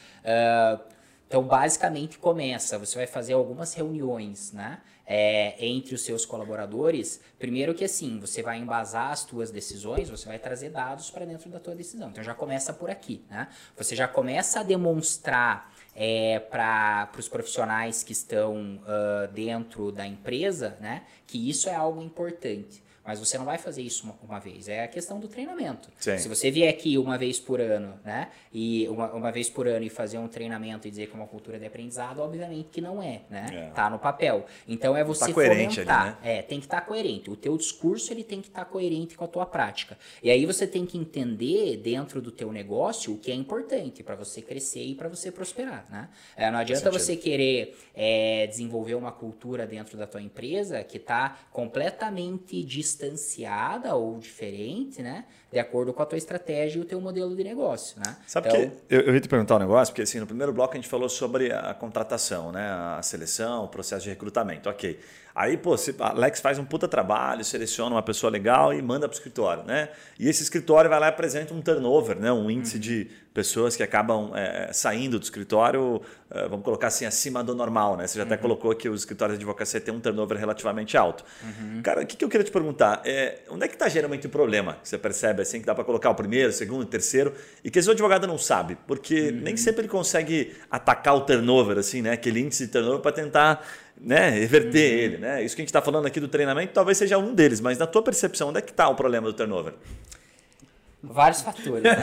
Então, basicamente, você vai fazer algumas reuniões, né, entre os seus colaboradores. Primeiro que, assim, você vai embasar as tuas decisões, você vai trazer dados para dentro da tua decisão. Então, já começa por aqui, né? Você já começa a demonstrar para os profissionais que estão dentro da empresa, né, que isso é algo importante. Mas você não vai fazer isso uma vez. É a questão do treinamento. Sim. Se você vier aqui uma vez por ano, né? E uma vez por ano e fazer um treinamento e dizer que é uma cultura de aprendizado, obviamente que não é, né? Tá no papel. Então é você coerente fomentar. Ali, né? Tem que estar coerente. O teu discurso ele tem que estar coerente com a tua prática. E aí você tem que entender dentro do teu negócio o que é importante para você crescer e para você prosperar, né? Não adianta você querer desenvolver uma cultura dentro da tua empresa que está completamente distanciada ou diferente, né? De acordo com a tua estratégia e o teu modelo de negócio, né? Sabe então... que eu ia te perguntar um negócio, porque assim, no primeiro bloco a gente falou sobre a contratação, né? A seleção, o processo de recrutamento, ok. Aí, pô, Alex faz um puta trabalho, seleciona uma pessoa legal e manda para o escritório, né? E esse escritório vai lá e apresenta um turnover, né? Um índice de pessoas que acabam saindo do escritório, vamos colocar assim, acima do normal, né? Você já até colocou que os escritórios de advocacia têm um turnover relativamente alto. Cara, o que eu queria te perguntar? Onde é que está geralmente o problema? Você percebe assim, que dá para colocar o primeiro, o segundo, o terceiro, e que esse advogado não sabe, porque nem sempre ele consegue atacar o turnover, assim, né? Aquele índice de turnover para tentar, né, reverter ele, né? Isso que a gente está falando aqui do treinamento talvez seja um deles, mas na tua percepção, onde é que está o problema do turnover? Vários fatores. Né?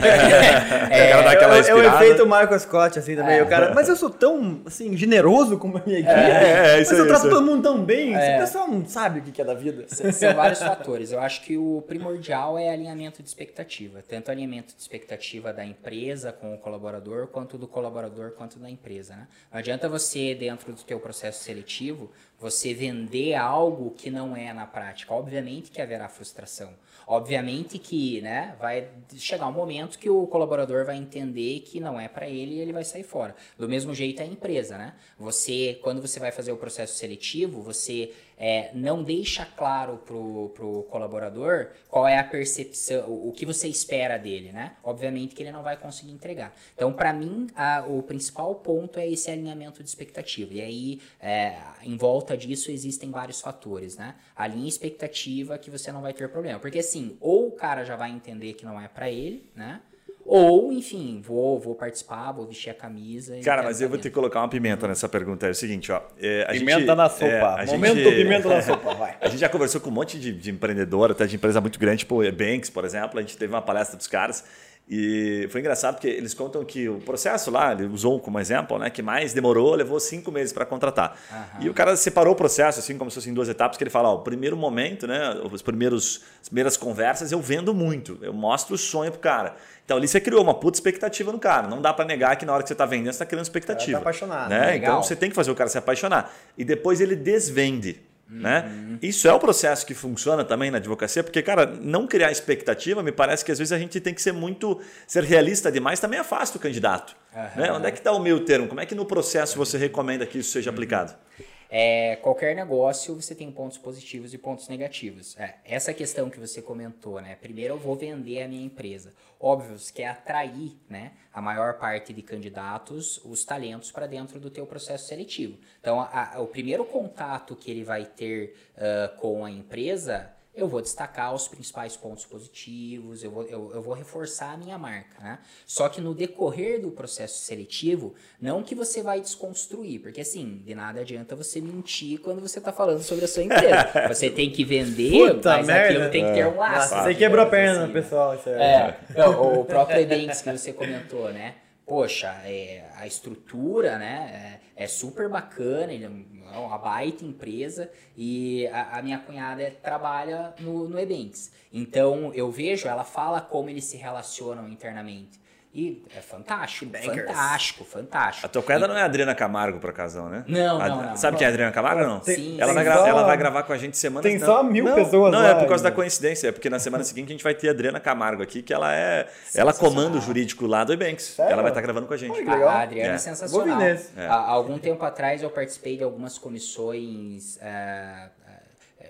É o efeito Michael Scott, assim, também. O cara, mas eu sou tão, assim, generoso com a minha equipe. Mas eu trato todo mundo tão bem. Esse pessoal não sabe o que é da vida. São vários fatores. Eu acho que o primordial é alinhamento de expectativa. Tanto alinhamento de expectativa da empresa com o colaborador, quanto do colaborador, quanto da empresa, né? Não adianta você, dentro do teu processo seletivo, você vender algo que não é na prática. Obviamente que haverá frustração. Obviamente que, né, vai chegar um momento que o colaborador vai entender que não é para ele e ele vai sair fora. Do mesmo jeito é a empresa, né? Você, quando você vai fazer o processo seletivo, você não deixa claro pro colaborador qual é a percepção, o que você espera dele, né? Obviamente que ele não vai conseguir entregar. Então, para mim, o principal ponto é esse alinhamento de expectativa. E aí, em volta disso, existem vários fatores, né? Alinha expectativa que você não vai ter problema. Porque assim, ou o cara já vai entender que não é pra ele, né? Ou, enfim, vou participar, vou vestir a camisa. Cara, mas eu vou ter que colocar uma pimenta nessa pergunta. É o seguinte, ó. Pimenta na sopa, vai. A gente já conversou com um monte de empreendedor, até de empresa muito grande, tipo o Ebanx, por exemplo. A gente teve uma palestra dos caras e foi engraçado porque eles contam que o processo lá, ele usou como exemplo, né, que mais demorou, levou 5 meses para contratar. E o cara separou o processo assim como se fossem 2 etapas, que ele fala, ó, o primeiro momento, né, as primeiras conversas eu vendo muito, eu mostro o sonho pro cara. Então ali você criou uma puta expectativa no cara, não dá para negar que na hora que você tá vendendo você tá criando expectativa. Tá apaixonado, né? Então você tem que fazer o cara se apaixonar e depois ele desvende. Né? Isso é o processo que funciona também na advocacia, porque, cara, não criar expectativa, me parece que às vezes a gente tem que ser realista demais, também afasta o candidato. Né? Onde é que está o meio termo? Como é que no processo você recomenda que isso seja aplicado? Qualquer negócio você tem pontos positivos e pontos negativos. Essa questão que você comentou, né? Primeiro eu vou vender a minha empresa. Óbvio, você quer atrair, né, a maior parte de candidatos, os talentos para dentro do teu processo seletivo. Então, o primeiro contato que ele vai ter com a empresa, eu vou destacar os principais pontos positivos, eu vou reforçar a minha marca, né? Só que no decorrer do processo seletivo, não que você vai desconstruir, porque assim, de nada adianta você mentir quando você está falando sobre a sua empresa. Você tem que vender, mas aquilo tem que ter um laço. Você quebrou a perna, assim, pessoal. Não, o próprio Ebanx que você comentou, né? Poxa, a estrutura, né, é super bacana, ele é uma baita empresa e a minha cunhada trabalha no Ebanx. Então eu vejo, ela fala como eles se relacionam internamente. E é fantástico, fantástico. A tua cunhada não é a Adriana Camargo, por acaso, né? Não. Sabe quem é a Adriana Camargo, não? Sim. Ela vai gravar com a gente semana... Tem só 1.000 pessoas lá. Não, é por causa da coincidência. É porque na semana seguinte a gente vai ter a Adriana Camargo aqui, que ela comanda o jurídico lá do Ebanx. Ela vai estar gravando com a gente. A Adriana é sensacional. Há algum tempo atrás eu participei de algumas comissões...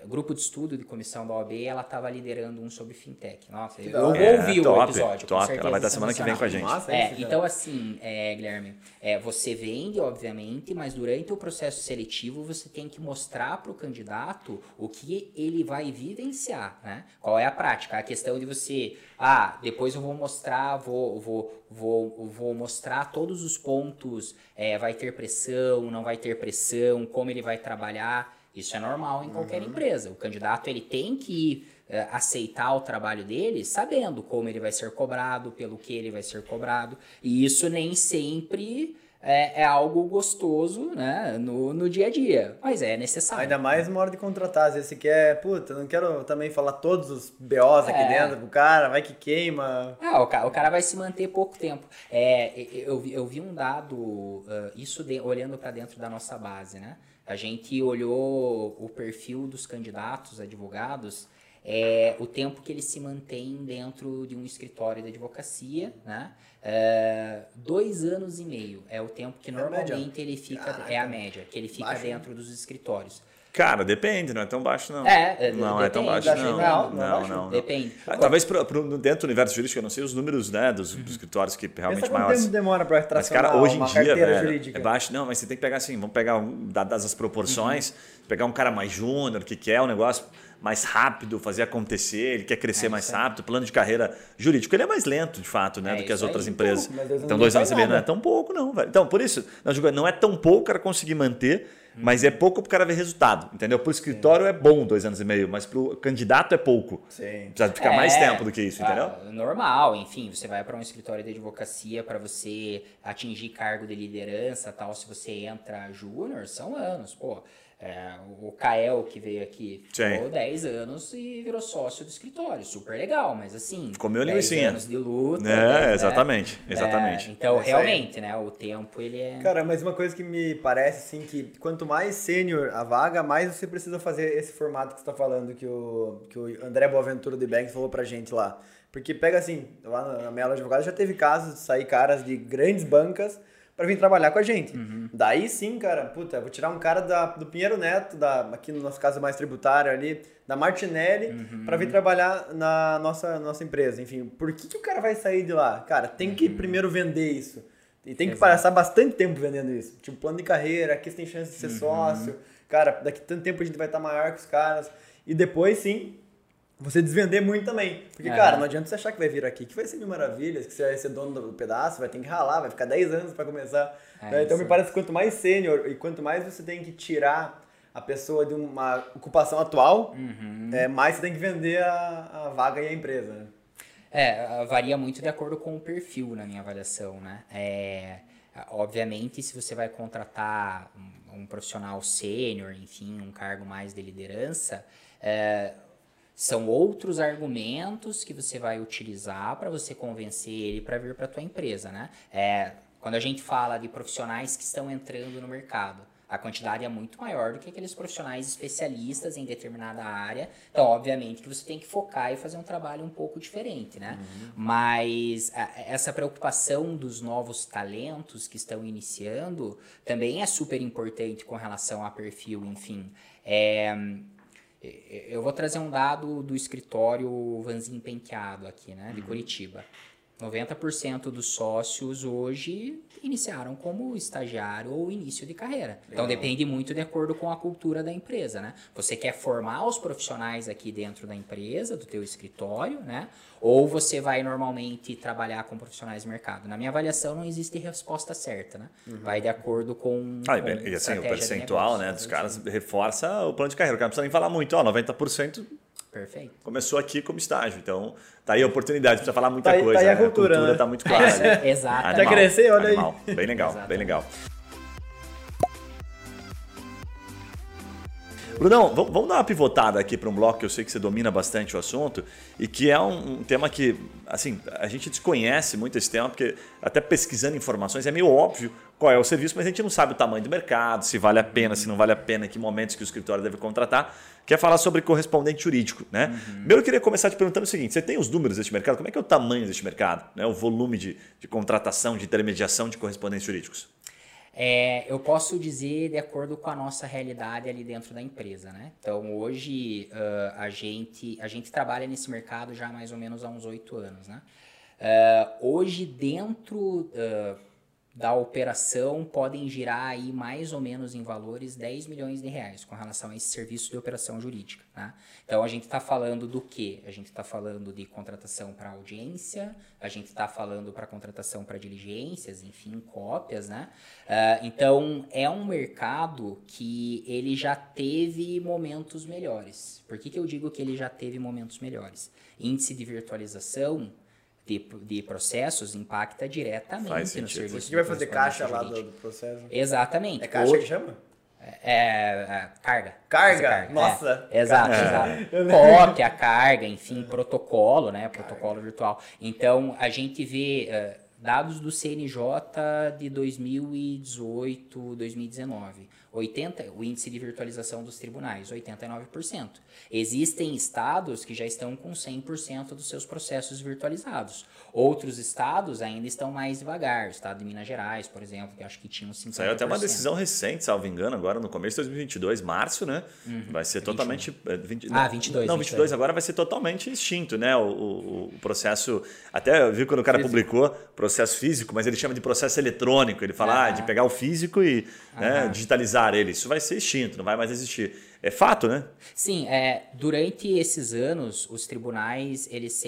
Grupo de estudo de comissão da OAB, ela estava liderando um sobre fintech. Nossa, eu ouvi o episódio. Top, com certeza, ela vai estar semana que vem com a gente. Nossa, então, assim, Guilherme, você vende, obviamente, mas durante o processo seletivo você tem que mostrar para o candidato o que ele vai vivenciar, né? Qual é a prática? A questão de você, depois eu vou mostrar, vou mostrar todos os pontos, vai ter pressão, não vai ter pressão, como ele vai trabalhar. Isso é normal em qualquer empresa. O candidato ele tem que aceitar o trabalho dele sabendo como ele vai ser cobrado, pelo que ele vai ser cobrado. E isso nem sempre é algo gostoso, né, no dia a dia, mas é necessário. Ainda mais na hora de contratar. Às vezes você quer, não quero também falar todos os BOs aqui dentro pro cara, vai que queima. O cara vai se manter pouco tempo. Eu vi um dado, olhando para dentro da nossa base, né? A gente olhou o perfil dos candidatos advogados, o tempo que eles se mantêm dentro de um escritório de advocacia, né? 2 anos e meio é o tempo que normalmente ele fica, a média, que ele fica baixo dentro dos escritórios. Cara, depende, não é tão baixo não. Não depende, é tão baixo não. Não. Depende. Talvez dentro do universo jurídico, eu não sei os números, né, dos escritórios que realmente pensa maiores. Quanto tempo demora para tracionar uma carteira jurídica? É baixo, não, mas você tem que pegar assim, vamos pegar, dadas as proporções, pegar um cara mais júnior, que é um negócio... mais rápido, fazer acontecer, ele quer crescer mais rápido, plano de carreira jurídico, ele é mais lento, de fato, né, do que as outras empresas. Então, 2 anos e meio não é tão pouco, não, velho. Então, por isso, não é tão pouco o cara conseguir manter, mas é pouco para o cara ver resultado, entendeu? Para o escritório é bom 2 anos e meio, mas para o candidato é pouco. Sim. Precisa ficar mais tempo do que isso, entendeu? Normal, enfim, você vai para um escritório de advocacia para você atingir cargo de liderança, tal, se você entra júnior, são anos, pô. É, o Kael que veio aqui ficou 10 anos e virou sócio do escritório, super legal, mas assim, comeu 10 anos de luta, né? Exatamente. Então, realmente, né, o tempo ele é... Cara, mas uma coisa que me parece, assim, que quanto mais sênior a vaga, mais você precisa fazer esse formato que você tá falando, que o André Boaventura do Ebanx falou pra gente lá, porque pega assim, lá na Melo Advogado já teve casos de sair caras de grandes bancas pra vir trabalhar com a gente. Uhum. Daí sim, cara, puta, vou tirar um cara do Pinheiro Neto, aqui no nosso caso mais tributário ali, da Martinelli, pra vir trabalhar na nossa empresa. Enfim, por que o cara vai sair de lá? Cara, tem que primeiro vender isso. E tem que passar bastante tempo vendendo isso. Tipo, plano de carreira, aqui você tem chance de ser sócio. Cara, daqui tanto tempo a gente vai estar maior que os caras. E depois sim, você desvender muito também. Porque, cara, não adianta você achar que vai vir aqui, que vai ser mil maravilhas, que você vai ser dono do pedaço, vai ter que ralar, vai ficar 10 anos para começar. Então, me parece que quanto mais sênior e quanto mais você tem que tirar a pessoa de uma ocupação atual, mais você tem que vender a vaga e a empresa. Né? É, varia muito de acordo com o perfil, na minha avaliação, né? Obviamente, se você vai contratar um profissional sênior, enfim, um cargo mais de liderança, são outros argumentos que você vai utilizar para você convencer ele para vir para a tua empresa, né? Quando a gente fala de profissionais que estão entrando no mercado, a quantidade é muito maior do que aqueles profissionais especialistas em determinada área. Então, obviamente, que você tem que focar e fazer um trabalho um pouco diferente, né? Mas essa preocupação dos novos talentos que estão iniciando também é super importante com relação a perfil, enfim. Eu vou trazer um dado do escritório Vanzin Penteado aqui, né, de Curitiba. 90% dos sócios hoje iniciaram como estagiário ou início de carreira. Então, depende muito de acordo com a cultura da empresa, né? Você quer formar os profissionais aqui dentro da empresa, do teu escritório, né? Ou você vai normalmente trabalhar com profissionais de mercado? Na minha avaliação, não existe resposta certa, né? Vai de acordo com... E assim, o percentual, né, dos caras reforça o plano de carreira. O cara não precisa nem falar muito, ó, 90%... Perfeito. Começou aqui como estágio, então tá aí a oportunidade, precisa falar muita coisa. Tá aí a cultura, né? Tá muito clara. Né? Exato. Animal, já crescer, olha animal. Aí. Bem legal, bem legal. Brunão, vamos dar uma pivotada aqui para um bloco que eu sei que você domina bastante o assunto e que é um tema que, assim, a gente desconhece muito esse tema, porque até pesquisando informações é meio óbvio qual é o serviço, mas a gente não sabe o tamanho do mercado, se vale a pena, se não vale a pena, que momentos que o escritório deve contratar. Quer falar sobre correspondente jurídico, né? Primeiro eu queria começar te perguntando o seguinte, você tem os números deste mercado? Como é que é o tamanho deste mercado, né? O volume de contratação, de intermediação de correspondentes jurídicos? Eu posso dizer de acordo com a nossa realidade ali dentro da empresa, né? Então, hoje, a gente trabalha nesse mercado já mais ou menos há uns 8 anos, né? Hoje, dentro da operação, podem girar aí mais ou menos em valores 10 milhões de reais com relação a esse serviço de operação jurídica, né? Então, a gente está falando do quê? A gente está falando de contratação para audiência, a gente está falando para contratação para diligências, enfim, cópias, né? Então, é um mercado que ele já teve momentos melhores. Por que eu digo que ele já teve momentos melhores? Índice de virtualização de processos impacta diretamente no serviço. Você que vai fazer caixa lá do processo. Exatamente. É caixa que chama? Carga. Carga? Nossa! Exato. Cópia, carga, enfim, protocolo, né? Protocolo virtual. Então, a gente vê dados do CNJ de 2018, 2019. O índice de virtualização dos tribunais, 89%. Existem estados que já estão com 100% dos seus processos virtualizados. Outros estados ainda estão mais devagar. O estado de Minas Gerais, por exemplo, que acho que tinha uns 50%. Saiu até uma decisão recente, salvo engano, agora no começo de 2022, março, né? Vai ser totalmente... 22 agora vai ser totalmente extinto, né? O processo... Até eu vi quando o cara publicou processo físico, mas ele chama de processo eletrônico. Ele fala de pegar o físico e digitalizar ele. Isso vai ser extinto, não vai mais existir. É fato, né? Sim, durante esses anos, os tribunais, eles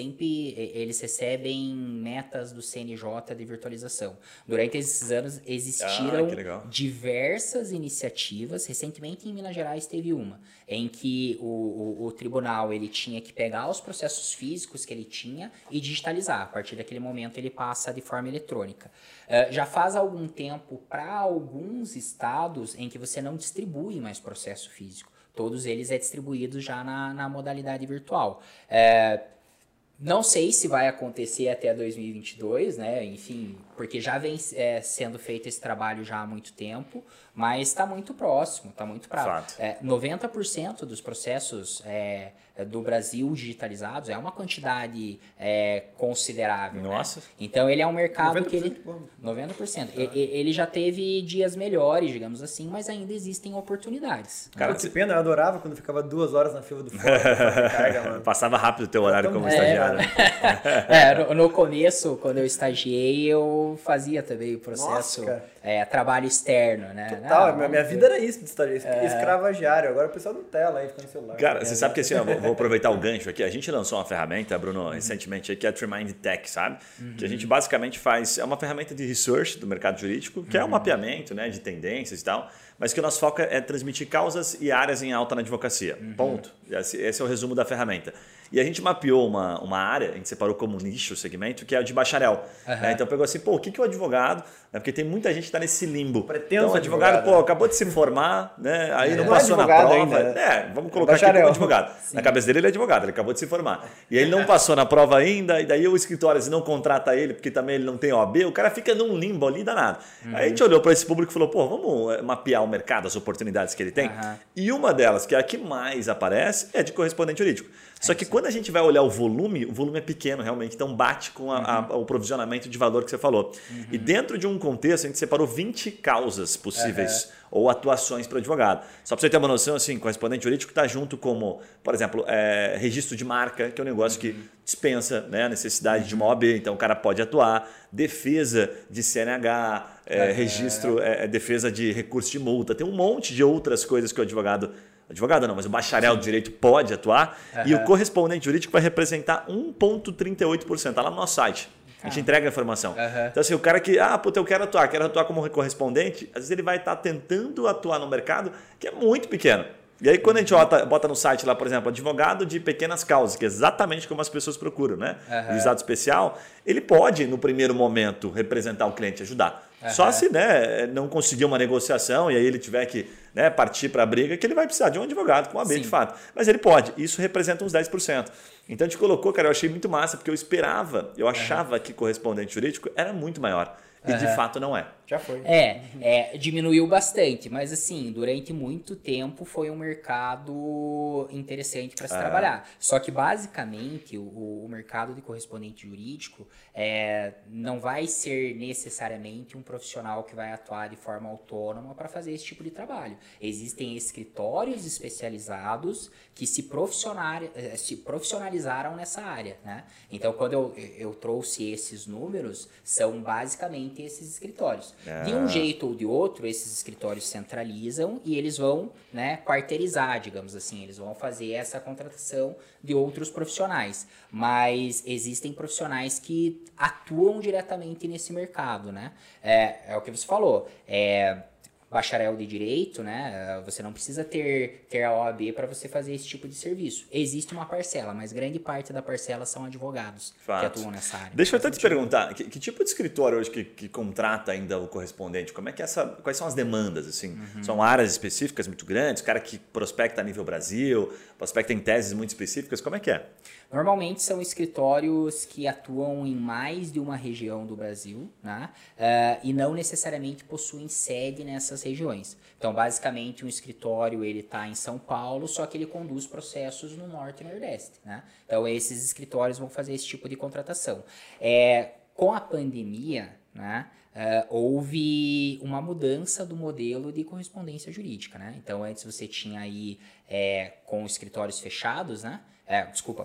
recebem metas do CNJ de virtualização. Durante esses anos, existiram diversas iniciativas. Recentemente, em Minas Gerais, teve uma, em que o tribunal ele tinha que pegar os processos físicos que ele tinha e digitalizar. A partir daquele momento, ele passa de forma eletrônica. Já faz algum tempo, para alguns estados, em que você não distribui mais processo físico. Todos eles é distribuído já na modalidade virtual. Não sei se vai acontecer até 2022, né? Enfim, porque já vem sendo feito esse trabalho já há muito tempo, mas está muito próximo, está muito prático. 90% dos processos do Brasil digitalizados é uma quantidade considerável. Nossa. Né? Então, ele é um mercado 90%. Que ele... 90%. Ele já teve dias melhores, digamos assim, mas ainda existem oportunidades. Cara, que pena, eu adorava quando ficava 2 horas na fila do fórum. Passava rápido o teu horário como estagiário. No começo, quando eu estagiei, eu fazia também o processo, trabalho externo, né? Total, minha vida era isso de estagiário, escravagiário. Agora o pessoal não tela aí, fica no celular. Cara, você sabe que assim, eu vou aproveitar o gancho aqui. A gente lançou uma ferramenta, Bruno, recentemente, que é a Tremind Tech, sabe? Uhum. Que a gente basicamente faz, é uma ferramenta de research do mercado jurídico, que é um mapeamento, né, de tendências e tal, mas que o nosso foco é transmitir causas e áreas em alta na advocacia. Ponto. Esse é o resumo da ferramenta. E a gente mapeou uma área, a gente separou como nicho o segmento, que é o de bacharel. Né? Então pegou assim, pô, o que é o advogado? Porque tem muita gente que está nesse limbo. Então, o advogado, pô, acabou de se formar, né? Aí não passou na prova. Ainda, né? Vamos colocar aqui como advogado. Sim. Na cabeça dele ele é advogado, ele acabou de se formar. E ele não passou na prova ainda, e daí o escritório não contrata ele, porque também ele não tem OAB, o cara fica num limbo ali danado. Aí a gente olhou para esse público e falou, pô, vamos mapear o mercado, as oportunidades que ele tem. E uma delas, que é a que mais aparece, é de correspondente jurídico. Só que quando a gente vai olhar o volume é pequeno realmente, então bate com o provisionamento de valor que você falou. E dentro de um contexto, a gente separou 20 causas possíveis ou atuações para advogado. Só para você ter uma noção, assim, correspondente jurídico está junto como, por exemplo, registro de marca, que é um negócio que dispensa, né, a necessidade de uma OAB, então o cara pode atuar, defesa de CNH, registro, defesa de recurso de multa, tem um monte de outras coisas que o advogado não, mas o bacharel de direito pode atuar, e o correspondente jurídico vai representar 1,38%, está lá no nosso site. A gente entrega a informação. Então, assim, o cara que, puta, eu quero atuar como correspondente, às vezes ele vai estar tentando atuar no mercado que é muito pequeno. E aí, quando a gente bota no site lá, por exemplo, advogado de pequenas causas, que é exatamente como as pessoas procuram, né? Juizado especial, ele pode, no primeiro momento, representar o cliente, ajudar. Só se, né, não conseguir uma negociação e aí ele tiver que, né, partir para a briga, que ele vai precisar de um advogado com OAB, de fato. Mas ele pode. Isso representa uns 10%. Então, a gente colocou, cara, eu achei muito massa, porque eu achava que correspondente jurídico era muito maior. E de fato não é. Já foi. Diminuiu bastante, mas assim, durante muito tempo foi um mercado interessante para se trabalhar. Só que basicamente o mercado de correspondente jurídico não vai ser necessariamente um profissional que vai atuar de forma autônoma para fazer esse tipo de trabalho. Existem escritórios especializados que se profissionalizaram nessa área, né? Então, quando eu trouxe esses números, são basicamente esses escritórios. De um jeito ou de outro, esses escritórios centralizam e eles vão, né, quarteirizar, digamos assim, eles vão fazer essa contratação de outros profissionais. Mas existem profissionais que atuam diretamente nesse mercado, né? É o que você falou, bacharel de direito, né? Você não precisa ter a OAB para você fazer esse tipo de serviço. Existe uma parcela, mas grande parte da parcela são advogados que atuam nessa área. Deixa eu até te perguntar, que tipo de escritório hoje que contrata ainda o correspondente? Como é que quais são as demandas, assim? São áreas específicas muito grandes, cara que prospecta a nível Brasil, prospecta em teses muito específicas, como é que é? Normalmente são escritórios que atuam em mais de uma região do Brasil, né? E não necessariamente possuem sede nessas regiões. Então, basicamente, um escritório ele está em São Paulo, só que ele conduz processos no Norte e Nordeste, né? Então, esses escritórios vão fazer esse tipo de contratação. Com a pandemia, né? Houve uma mudança do modelo de correspondência jurídica, né? Então, antes você tinha aí com escritórios fechados, né?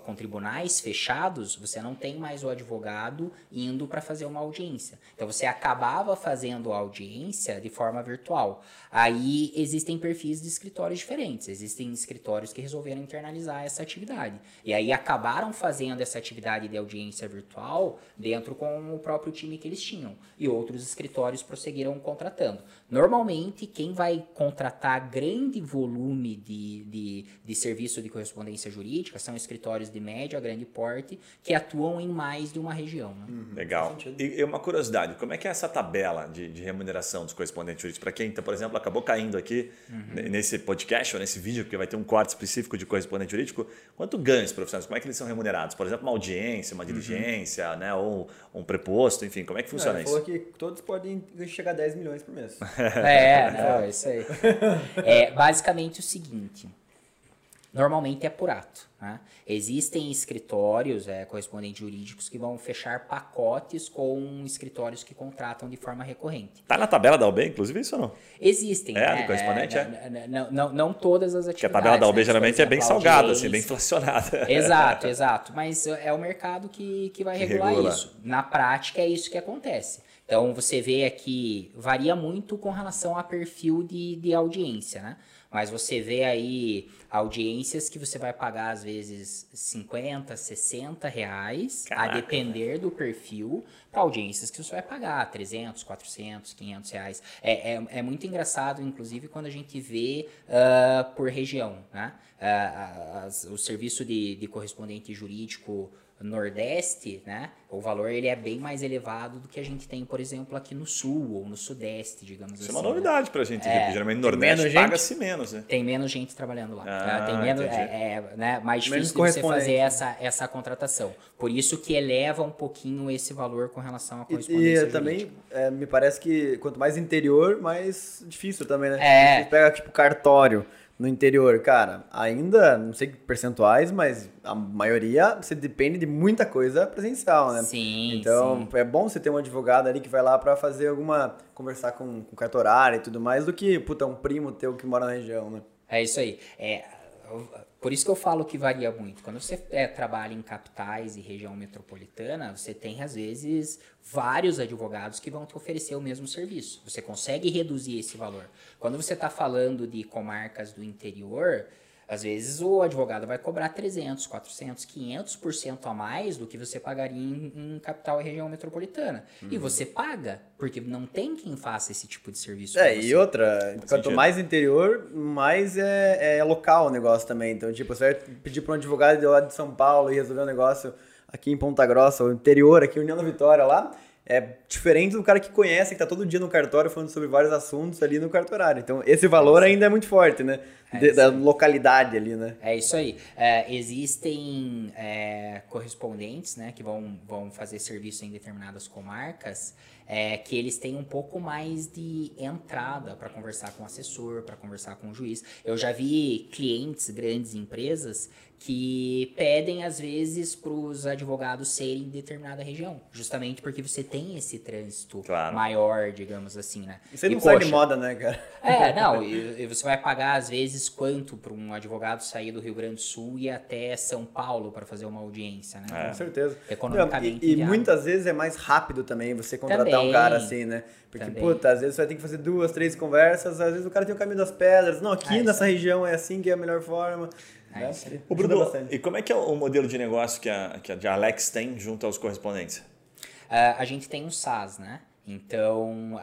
Com tribunais fechados, você não tem mais o advogado indo para fazer uma audiência. Então, você acabava fazendo a audiência de forma virtual. Aí, existem perfis de escritórios diferentes. Existem escritórios que resolveram internalizar essa atividade. E aí, acabaram fazendo essa atividade de audiência virtual dentro com o próprio time que eles tinham. E outros escritórios prosseguiram contratando. Normalmente, quem vai contratar grande volume de serviço de correspondência jurídica são escritórios de médio a grande porte que atuam em mais de uma região. Né? Legal. E uma curiosidade, como é que é essa tabela de remuneração dos correspondentes jurídicos? Para quem, então, por exemplo, acabou caindo aqui nesse podcast ou nesse vídeo, porque vai ter um corte específico de correspondente jurídico, quanto ganha os profissionais? Como é que eles são remunerados? Por exemplo, uma audiência, uma diligência, né? Ou um preposto, enfim, como é que funciona isso? Ele falou que todos podem chegar a 10 milhões por mês. É isso aí. É basicamente o seguinte... Normalmente é por ato. Né? Existem escritórios, correspondentes jurídicos, que vão fechar pacotes com escritórios que contratam de forma recorrente. Está na tabela da OAB, inclusive, isso ou não? Existem. Do correspondente, Não todas as atividades. Porque a tabela da OAB, né, geralmente é bem salgada, assim, bem inflacionada. Exato, exato. Mas é o mercado que vai regular isso. Na prática, é isso que acontece. Então, você vê aqui, varia muito com relação a perfil de audiência, né? Mas você vê aí audiências que você vai pagar, às vezes, 50, 60 reais, a depender do perfil, para audiências que você vai pagar 300, 400, 500 reais. É muito engraçado, inclusive, quando a gente vê por região, né? O serviço de correspondente jurídico Nordeste, né? O valor ele é bem mais elevado do que a gente tem, por exemplo, aqui no Sul ou no Sudeste, digamos assim. Isso é uma novidade, né, pra gente, porque geralmente no Nordeste paga-se menos, né? Tem menos gente trabalhando lá. Tem menos, né? Mais difícil você fazer essa contratação. Por isso que eleva um pouquinho esse valor com relação à correspondência jurídica. Também me parece que quanto mais interior, mais difícil também, né? Você pega tipo cartório. No interior, cara, ainda, não sei que percentuais, mas a maioria, você depende de muita coisa presencial, né? Sim, então, é bom você ter um advogado ali que vai lá pra fazer conversar com cartorário e tudo mais, do que, um primo teu que mora na região, né? É isso aí. Por isso que eu falo que varia muito. Quando você trabalha em capitais e região metropolitana, você tem, às vezes, vários advogados que vão te oferecer o mesmo serviço. Você consegue reduzir esse valor. Quando você está falando de comarcas do interior, às vezes o advogado vai cobrar 300, 400, 500% a mais do que você pagaria em capital e região metropolitana. E você paga, porque não tem quem faça esse tipo de serviço. E outra, quanto mais interior, mais é local o negócio também. Então, tipo, você vai pedir para um advogado lá de São Paulo e resolver um negócio aqui em Ponta Grossa, ou interior, aqui em União da Vitória, lá... É diferente do cara que conhece, que está todo dia no cartório falando sobre vários assuntos ali no cartorário. Então, esse valor ainda é muito forte, né? Da localidade ali, né? É isso aí. Existem correspondentes, né, que vão fazer serviço em determinadas comarcas, que eles têm um pouco mais de entrada para conversar com o assessor, para conversar com o juiz. Eu já vi clientes, grandes empresas, que pedem, às vezes, para os advogados serem em determinada região. Justamente porque você tem esse trânsito maior, digamos assim, né? Você não sai de moda, né, cara? E você vai pagar, às vezes, quanto para um advogado sair do Rio Grande do Sul e até São Paulo para fazer uma audiência, né? Com certeza. Economicamente. E muitas vezes é mais rápido também você contratar um cara assim, né? Porque, às vezes você vai ter que fazer 2, 3 conversas, às vezes o cara tem o caminho das pedras. Não, aqui nessa região é assim que é a melhor forma. O Bruno, e como é que é o modelo de negócio que a Alex tem junto aos correspondentes? A gente tem um SaaS, né? Então, um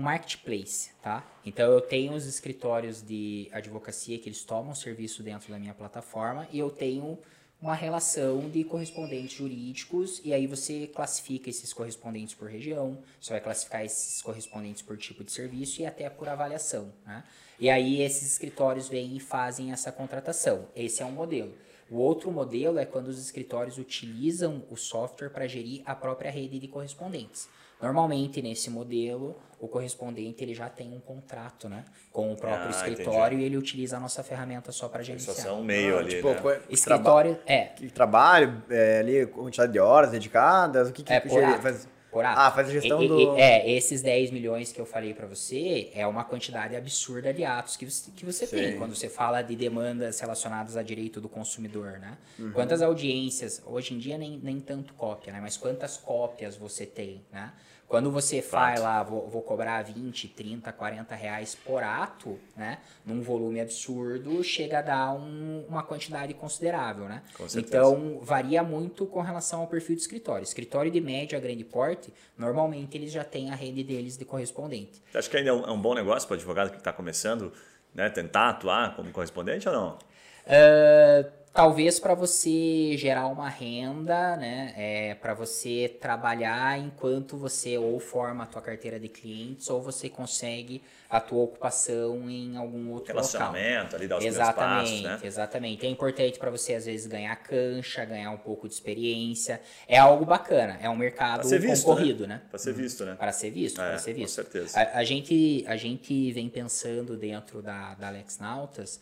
marketplace, tá? Então, eu tenho os escritórios de advocacia que eles tomam serviço dentro da minha plataforma e eu tenho uma relação de correspondentes jurídicos, e aí você classifica esses correspondentes por região, você vai classificar esses correspondentes por tipo de serviço e até por avaliação, né? E aí esses escritórios vêm e fazem essa contratação. Esse é um modelo. O outro modelo é quando os escritórios utilizam o software para gerir a própria rede de correspondentes. Normalmente, nesse modelo, o correspondente ele já tem um contrato, né, com o próprio escritório, e ele utiliza a nossa ferramenta só para gerenciar. Só um meio ali, né? Escritório, que trabalho, ali, quantidade de horas dedicadas, o que faz... Corá, faz a gestão do... esses 10 milhões que eu falei para você é uma quantidade absurda de atos que você Sim. tem. Quando você fala de demandas relacionadas a direito do consumidor, né? Uhum. Quantas audiências, hoje em dia nem tanto cópia, né? Mas quantas cópias você tem, né? Quando você faz lá, vou cobrar 20, 30, 40 reais por ato, né? Num volume absurdo, chega a dar uma quantidade considerável, né? Com certeza. Então, varia muito com relação ao perfil do escritório. Escritório de médio a grande porte, normalmente eles já têm a rede deles de correspondente. Você acha que ainda é um bom negócio para o advogado que está começando, né? Tentar atuar como correspondente ou não? Talvez para você gerar uma renda, né? Para você trabalhar enquanto você ou forma a tua carteira de clientes ou você consegue a tua ocupação em algum outro local. Relacionamento, ali dar os primeiros passos, né? Exatamente. É importante para você, às vezes, ganhar cancha, ganhar um pouco de experiência. É algo bacana. É um mercado concorrido, né? Para ser visto, né? Para ser visto, para ser visto. Com certeza. A gente vem pensando dentro da Alex Nautas,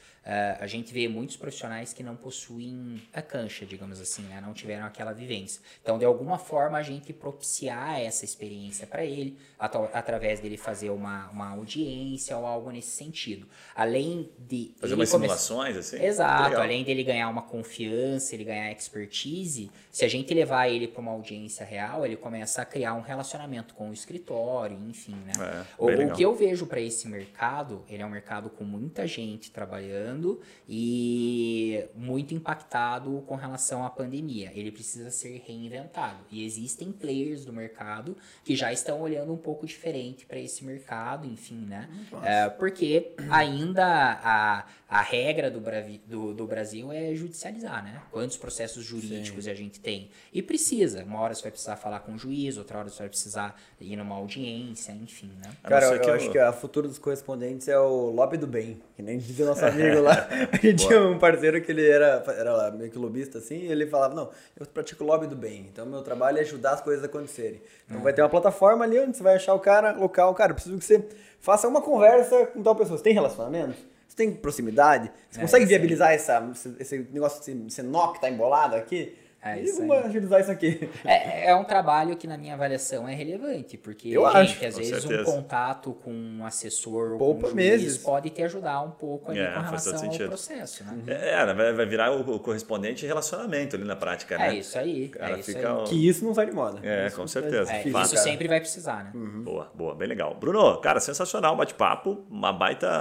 a gente vê muitos profissionais que não possuem a cancha, digamos assim, né? Não tiveram aquela vivência. Então, de alguma forma, a gente propiciar essa experiência para ele, através dele fazer uma audiência ou algo nesse sentido. Além de... Fazer umas simulações, assim? Exato. Além dele ganhar uma confiança, ele ganhar expertise, se a gente levar ele para uma audiência real, ele começa a criar um relacionamento com o escritório, enfim, né? O que eu vejo para esse mercado, ele é um mercado com muita gente trabalhando, e muito impactado com relação à pandemia. Ele precisa ser reinventado. E existem players do mercado que já estão olhando um pouco diferente para esse mercado, enfim, né? Porque ainda a regra do Brasil é judicializar, né? Quantos processos jurídicos Sim. a gente tem. E precisa. Uma hora você vai precisar falar com o juiz, outra hora você vai precisar ir numa audiência, enfim, né? Cara, eu acho que a futuro dos correspondentes é o lobby do bem, que nem diz o nosso amigo lá. A gente tinha um parceiro que ele era meio que lobista, assim, e ele falava, não, eu pratico lobby do bem, então meu trabalho é ajudar as coisas a acontecerem. Então vai ter uma plataforma ali onde você vai achar o cara local, cara, eu preciso que você faça uma conversa com tal pessoa. Você tem relacionamento? Você tem proximidade? Você consegue viabilizar esse negócio, esse nó que tá embolado aqui? E vamos agilizar isso aqui. É um trabalho que, na minha avaliação, é relevante, porque, às vezes, certeza. Um contato com um assessor ou com um juiz pode te ajudar um pouco ali com relação ao processo. Né? Vai virar o correspondente relacionamento ali na prática, né? Isso aí. Cara, isso aí. Que isso não sai de moda. Com certeza. Isso sempre vai precisar, né? Boa, bem legal. Bruno, cara, sensacional o bate-papo, uma baita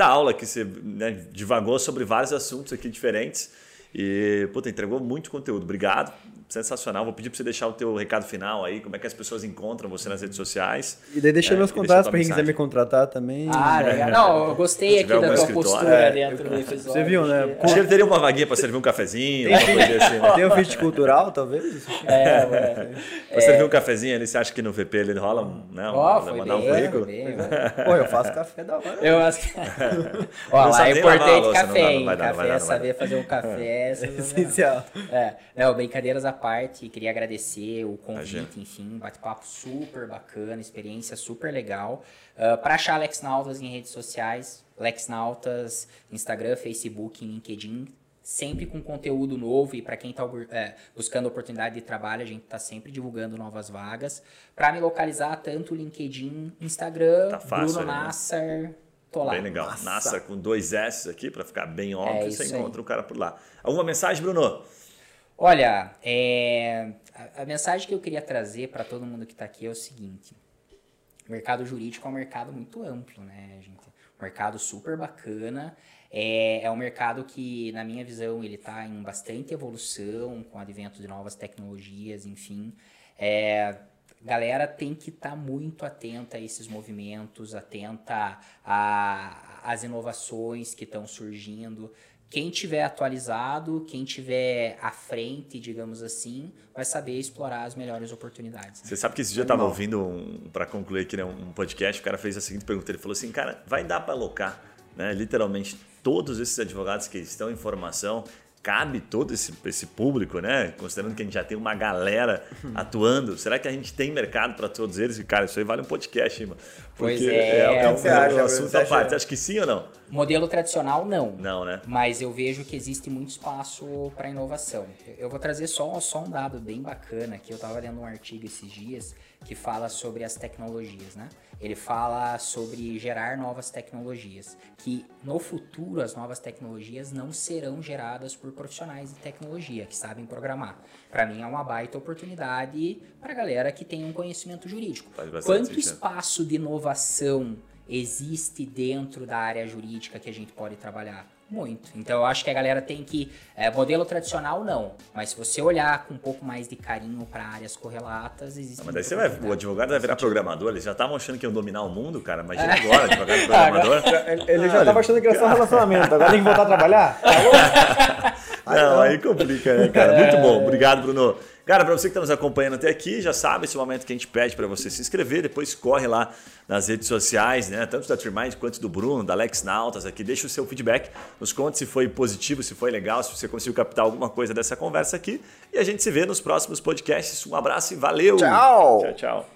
aula que você, né, divagou sobre vários assuntos aqui diferentes. E, puta, entregou muito conteúdo. Obrigado, sensacional. Vou pedir para você deixar o teu recado final aí, como é que as pessoas encontram você nas redes sociais. E daí deixei meus contatos para quem quiser me contratar também. Legal. Não, eu gostei aqui da tua postura dentro do episódio. Você viu, né? Acho que ele teria uma vaguinha para servir um cafezinho, uma coisa assim, né? Tem um fit cultural, talvez? Para servir um cafezinho ali, você acha que no VP ele rola? Não, mandar um currículo? Pô, eu faço café da hora. Eu acho que... Lá é importante café, hein? Café, saber fazer um café. Essencial. Não, brincadeiras à parte, queria agradecer o convite, enfim, bate-papo super bacana, experiência super legal. Para achar Lex Nautas em redes sociais, Lex Nautas, Instagram, Facebook, LinkedIn, sempre com conteúdo novo, e para quem está buscando oportunidade de trabalho, a gente está sempre divulgando novas vagas. Para me localizar, tanto LinkedIn, Instagram, tá fácil, Bruno Nasser... Né? Tô lá. Bem legal. Nassa com 2 S aqui, para ficar bem óbvio, você encontra o cara por lá. Alguma mensagem, Bruno? Olha, a mensagem que eu queria trazer para todo mundo que está aqui é o seguinte. O mercado jurídico é um mercado muito amplo, né, gente? Um mercado super bacana. É um mercado que, na minha visão, ele está em bastante evolução, com o advento de novas tecnologias, enfim. Galera tem que estar muito atenta a esses movimentos, atenta às inovações que estão surgindo. Quem tiver atualizado, quem tiver à frente, digamos assim, vai saber explorar as melhores oportunidades. Né? Você sabe que esse dia eu estava ouvindo, para concluir aqui, né, um podcast, o cara fez a seguinte pergunta, ele falou assim, cara, vai dar para alocar, né, literalmente todos esses advogados que estão em formação, cabe todo esse público, né? Considerando que a gente já tem uma galera atuando, será que a gente tem mercado para todos eles? E, cara, isso aí vale um podcast, hein, mano? Porque pois é um assunto à parte. Você acha que sim ou não? Modelo tradicional, não. Não, né? Mas eu vejo que existe muito espaço para inovação. Eu vou trazer só um dado bem bacana, que eu estava lendo um artigo esses dias que fala sobre as tecnologias, né? Ele fala sobre gerar novas tecnologias, que no futuro as novas tecnologias não serão geradas por profissionais de tecnologia que sabem programar. Para mim é uma baita oportunidade para a galera que tem um conhecimento jurídico. Quanto espaço de inovação existe dentro da área jurídica que a gente pode trabalhar? Muito. Então eu acho que a galera tem que... modelo tradicional não, mas se você olhar com um pouco mais de carinho para áreas correlatas, existe... Mas daí o advogado vai virar programador, eles já estavam achando que iam dominar o mundo, cara, imagina agora, advogado programador. Ele já estava achando que era só relacionamento, agora tem que voltar a trabalhar? Não, aí complica, né, cara? Muito bom, obrigado, Bruno. Cara, para você que está nos acompanhando até aqui, já sabe esse momento que a gente pede para você se inscrever, depois corre lá nas redes sociais, né? Tanto da TreMind quanto do Bruno, da Lex Nautas aqui, deixa o seu feedback, nos conte se foi positivo, se foi legal, se você conseguiu captar alguma coisa dessa conversa aqui, e a gente se vê nos próximos podcasts. Um abraço e valeu! Tchau! Tchau, tchau!